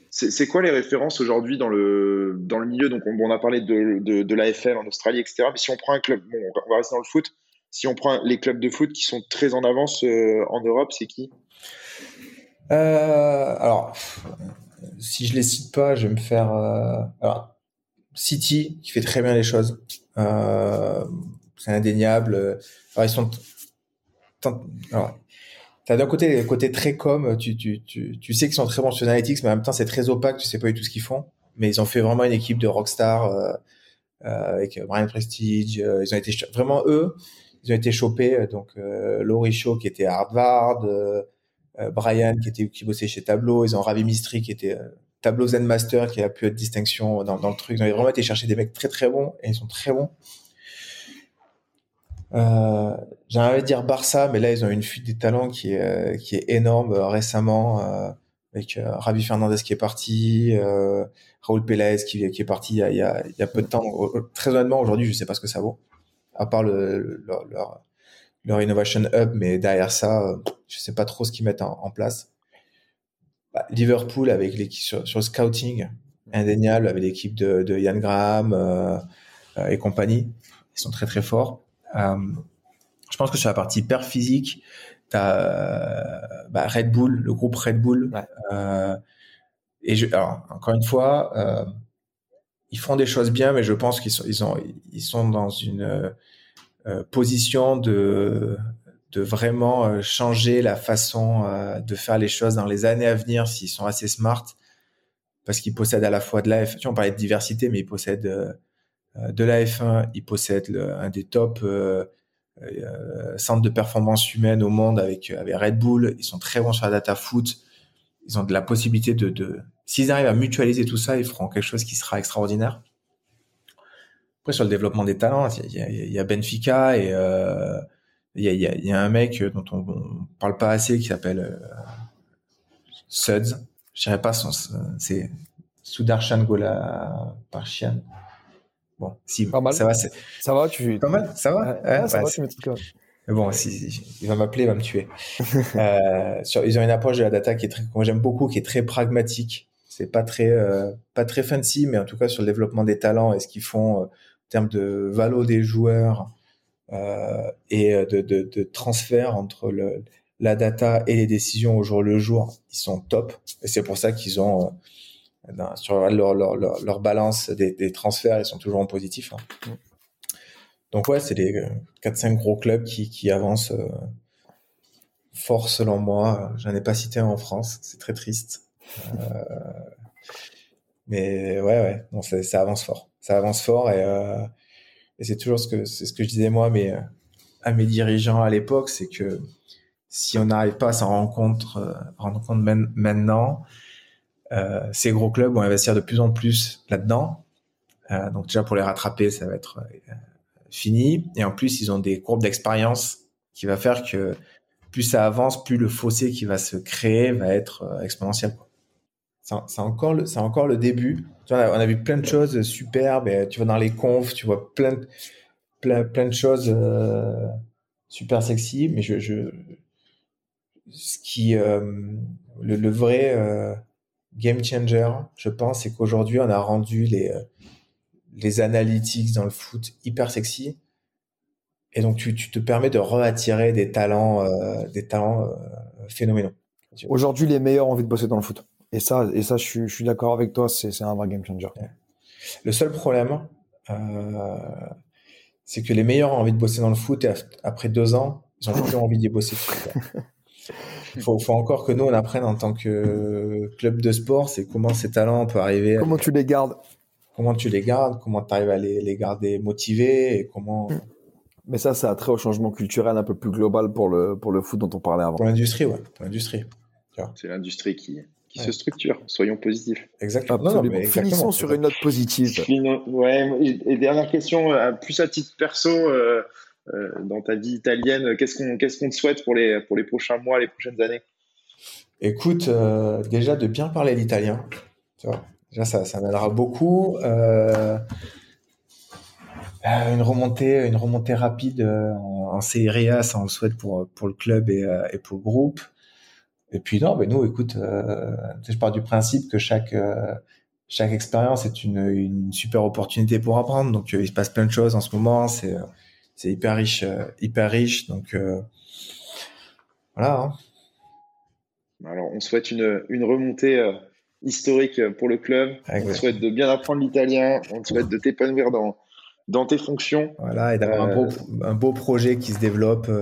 C'est quoi les références aujourd'hui dans le milieu? Donc on a parlé de l'AFL en Australie, etc. Mais si on prend un club, on va rester dans le foot. Si on prend les clubs de foot qui sont très en avance en Europe, c'est qui? Alors, si je les cite pas, je vais me faire. Alors, City qui fait très bien les choses, c'est indéniable. Alors ils sont. Alors, t'as d'un côté le côté très com, tu sais qu'ils sont très bons sur Analytics, mais en même temps c'est très opaque, tu sais pas du tout ce qu'ils font, mais ils ont fait vraiment une équipe de rockstar avec Brian Prestige, ils ont été vraiment chopés, donc Laurie Shaw qui était à Harvard, Brian qui bossait chez Tableau, ils ont Ravi Mistry qui était Tableau Zen Master qui a pu être distinction dans le truc, ils ont vraiment été chercher des mecs très très bons et ils sont très bons. J'aimerais dire Barça, mais là ils ont une fuite des talents qui est énorme récemment, avec Javi Fernandez qui est parti, Raúl Pérez qui est parti il y a peu de temps. Donc, très honnêtement aujourd'hui je sais pas ce que ça vaut, à part leur Innovation Hub, mais derrière ça je sais pas trop ce qu'ils mettent en place. Liverpool avec l'équipe sur le scouting indéniable, avec l'équipe de Ian Graham et compagnie, ils sont très très forts. Je pense que sur la partie hyper physique, t'as Red Bull, le groupe Red Bull. Ouais. Alors, encore une fois, ils font des choses bien, mais je pense qu'ils sont dans une position de vraiment changer la façon de faire les choses dans les années à venir s'ils sont assez smart, parce qu'ils possèdent à la fois de la... Tu vois, on parlait de diversité, mais ils possèdent... de la F1, ils possèdent un des top centres de performance humaine au monde avec Red Bull. Ils sont très bons sur la data foot. Ils ont de la possibilité de... S'ils arrivent à mutualiser tout ça, ils feront quelque chose qui sera extraordinaire. Après, sur le développement des talents, il y a Benfica et il y a un mec dont on parle pas assez qui s'appelle Suds. Je dirais pas son... C'est Sudarshan Gola Parshian. Bon, si pas mal. Ça va, ça va, tu pas mal, ça va. Ouais, ouais, ça va, tu me dis quoi. Bon, si il va m'appeler, il va me tuer. Ils ont une approche de la data qui est très, moi j'aime beaucoup, qui est très pragmatique. C'est pas très fancy, mais en tout cas sur le développement des talents et ce qu'ils font en termes de valo des joueurs et de transfert entre la data et les décisions au jour le jour, ils sont top. Et c'est pour ça qu'ils ont sur leur balance des transferts, ils sont toujours en positif. Hein. Donc ouais, c'est les 4-5 gros clubs qui avancent fort selon moi. J'en ai pas cité un en France, c'est très triste. Mais ouais, bon, ça avance fort. Ça avance fort et c'est toujours ce que je disais moi, mais à mes dirigeants à l'époque, c'est que si on n'arrive pas à s'en rendre compte maintenant, ces gros clubs vont investir de plus en plus là-dedans. Donc déjà pour les rattraper, ça va être fini. Et en plus, ils ont des courbes d'expérience qui va faire que plus ça avance, plus le fossé qui va se créer va être exponentiel. C'est encore le début. Tu vois, on a vu plein de choses superbes. Et tu vois dans les confs, tu vois plein de choses super sexy. Mais le vrai game changer, je pense, c'est qu'aujourd'hui, on a rendu les analytics dans le foot hyper sexy. Et donc, tu te permets de réattirer des talents phénoménaux. Aujourd'hui, les meilleurs ont envie de bosser dans le foot. Et ça, je suis d'accord avec toi, c'est un vrai game changer. Ouais. Le seul problème, c'est que les meilleurs ont envie de bosser dans le foot et après 2 ans, ils n'ont plus envie d'y bosser. Il faut encore que nous, on apprenne en tant que club de sport, c'est comment ces talents peuvent arriver. Comment tu les gardes. Comment tu les gardes, comment tu arrives à les garder motivés et comment... Mais ça a trait au changement culturel un peu plus global pour le foot dont on parlait avant. Pour l'industrie, ouais. C'est l'industrie qui se structure. Soyons positifs. Exactement. Finissons sur une note positive. Ouais. Et dernière question, plus à titre perso, dans ta vie italienne, qu'est-ce qu'on te souhaite pour les prochains mois, les prochaines années ? Écoute, déjà de bien parler l'italien. Tu vois, déjà ça m'aidera beaucoup. Une remontée rapide en Serie A, ça on le souhaite pour le club et pour le groupe. Et puis nous, écoute, je pars du principe que chaque expérience est une super opportunité pour apprendre. Donc il se passe plein de choses en ce moment. C'est hyper riche. Donc voilà. Hein. Alors on souhaite une remontée historique pour le club. Exactement. On souhaite de bien apprendre l'italien. On souhaite de t'épanouir dans tes fonctions. Voilà, et d'avoir un beau projet qui se développe, tu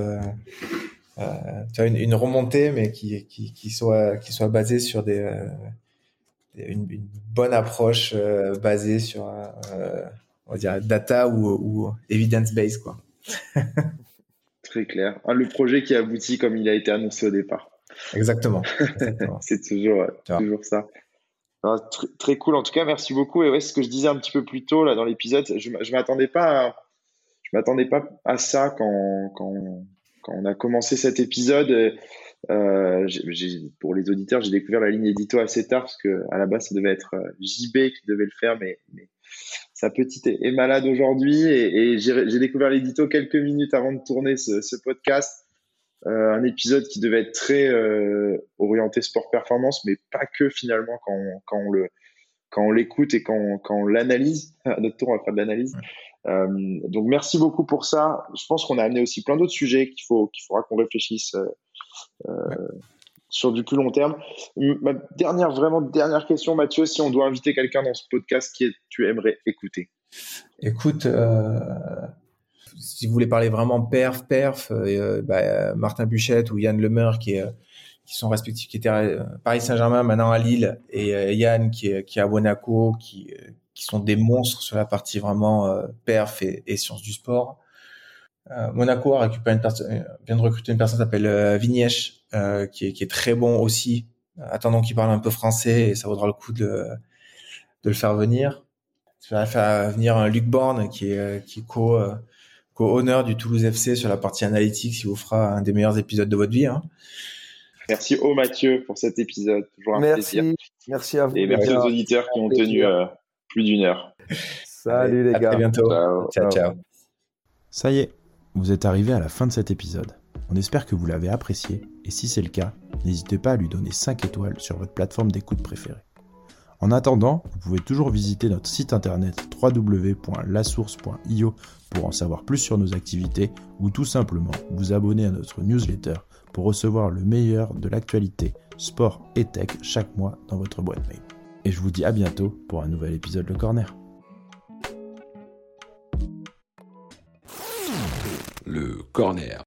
vois, une remontée, mais qui soit basée sur une bonne approche basée sur, on va dire, data ou evidence-based, quoi. Très clair. Le projet qui aboutit comme il a été annoncé au départ. Exactement. C'est toujours ça. Très cool, en tout cas, merci beaucoup. Et ouais, ce que je disais un petit peu plus tôt là dans l'épisode, je m'attendais pas à ça quand on a commencé cet épisode. Pour les auditeurs, j'ai découvert la ligne édito assez tard parce que à la base, ça devait être JB qui devait le faire, mais sa petite est malade aujourd'hui et j'ai découvert l'édito quelques minutes avant de tourner ce podcast. Un épisode qui devait être très orienté sport-performance, mais pas que finalement quand on l'écoute et quand on l'analyse. À notre tour, on va faire de l'analyse. Donc, merci beaucoup pour ça. Je pense qu'on a amené aussi plein d'autres sujets qu'il faudra qu'on réfléchisse sur du plus long terme. Ma dernière question, Mathieu, si on doit inviter quelqu'un dans ce podcast tu aimerais écouter. Écoute... si vous voulez parler vraiment perf, Martin Buchheit ou Yann Lemeur qui sont respectifs, qui étaient à Paris Saint-Germain, maintenant à Lille, et Yann qui est à Monaco, qui sont des monstres sur la partie vraiment perf et sciences du sport. Monaco vient de recruter une personne qui s'appelle Vignesh, qui est très bon aussi. Attendons qu'il parle un peu français et ça vaudra le coup de le faire venir. Ça va faire venir un Luc Borne qui est co-honneur du Toulouse FC sur la partie analytique, qui vous fera un des meilleurs épisodes de votre vie. Hein. Merci Mathieu pour cet épisode. Toujours un plaisir. Merci à vous. Et merci aux auditeurs qui ont tenu plus d'une heure. Salut les gars. À très bientôt. Ciao. Ça y est, vous êtes arrivés à la fin de cet épisode. On espère que vous l'avez apprécié et si c'est le cas, n'hésitez pas à lui donner 5 étoiles sur votre plateforme d'écoute préférée. En attendant, vous pouvez toujours visiter notre site internet www.lasource.io pour en savoir plus sur nos activités ou tout simplement vous abonner à notre newsletter pour recevoir le meilleur de l'actualité sport et tech chaque mois dans votre boîte mail. Et je vous dis à bientôt pour un nouvel épisode Le Corner. Le Corner.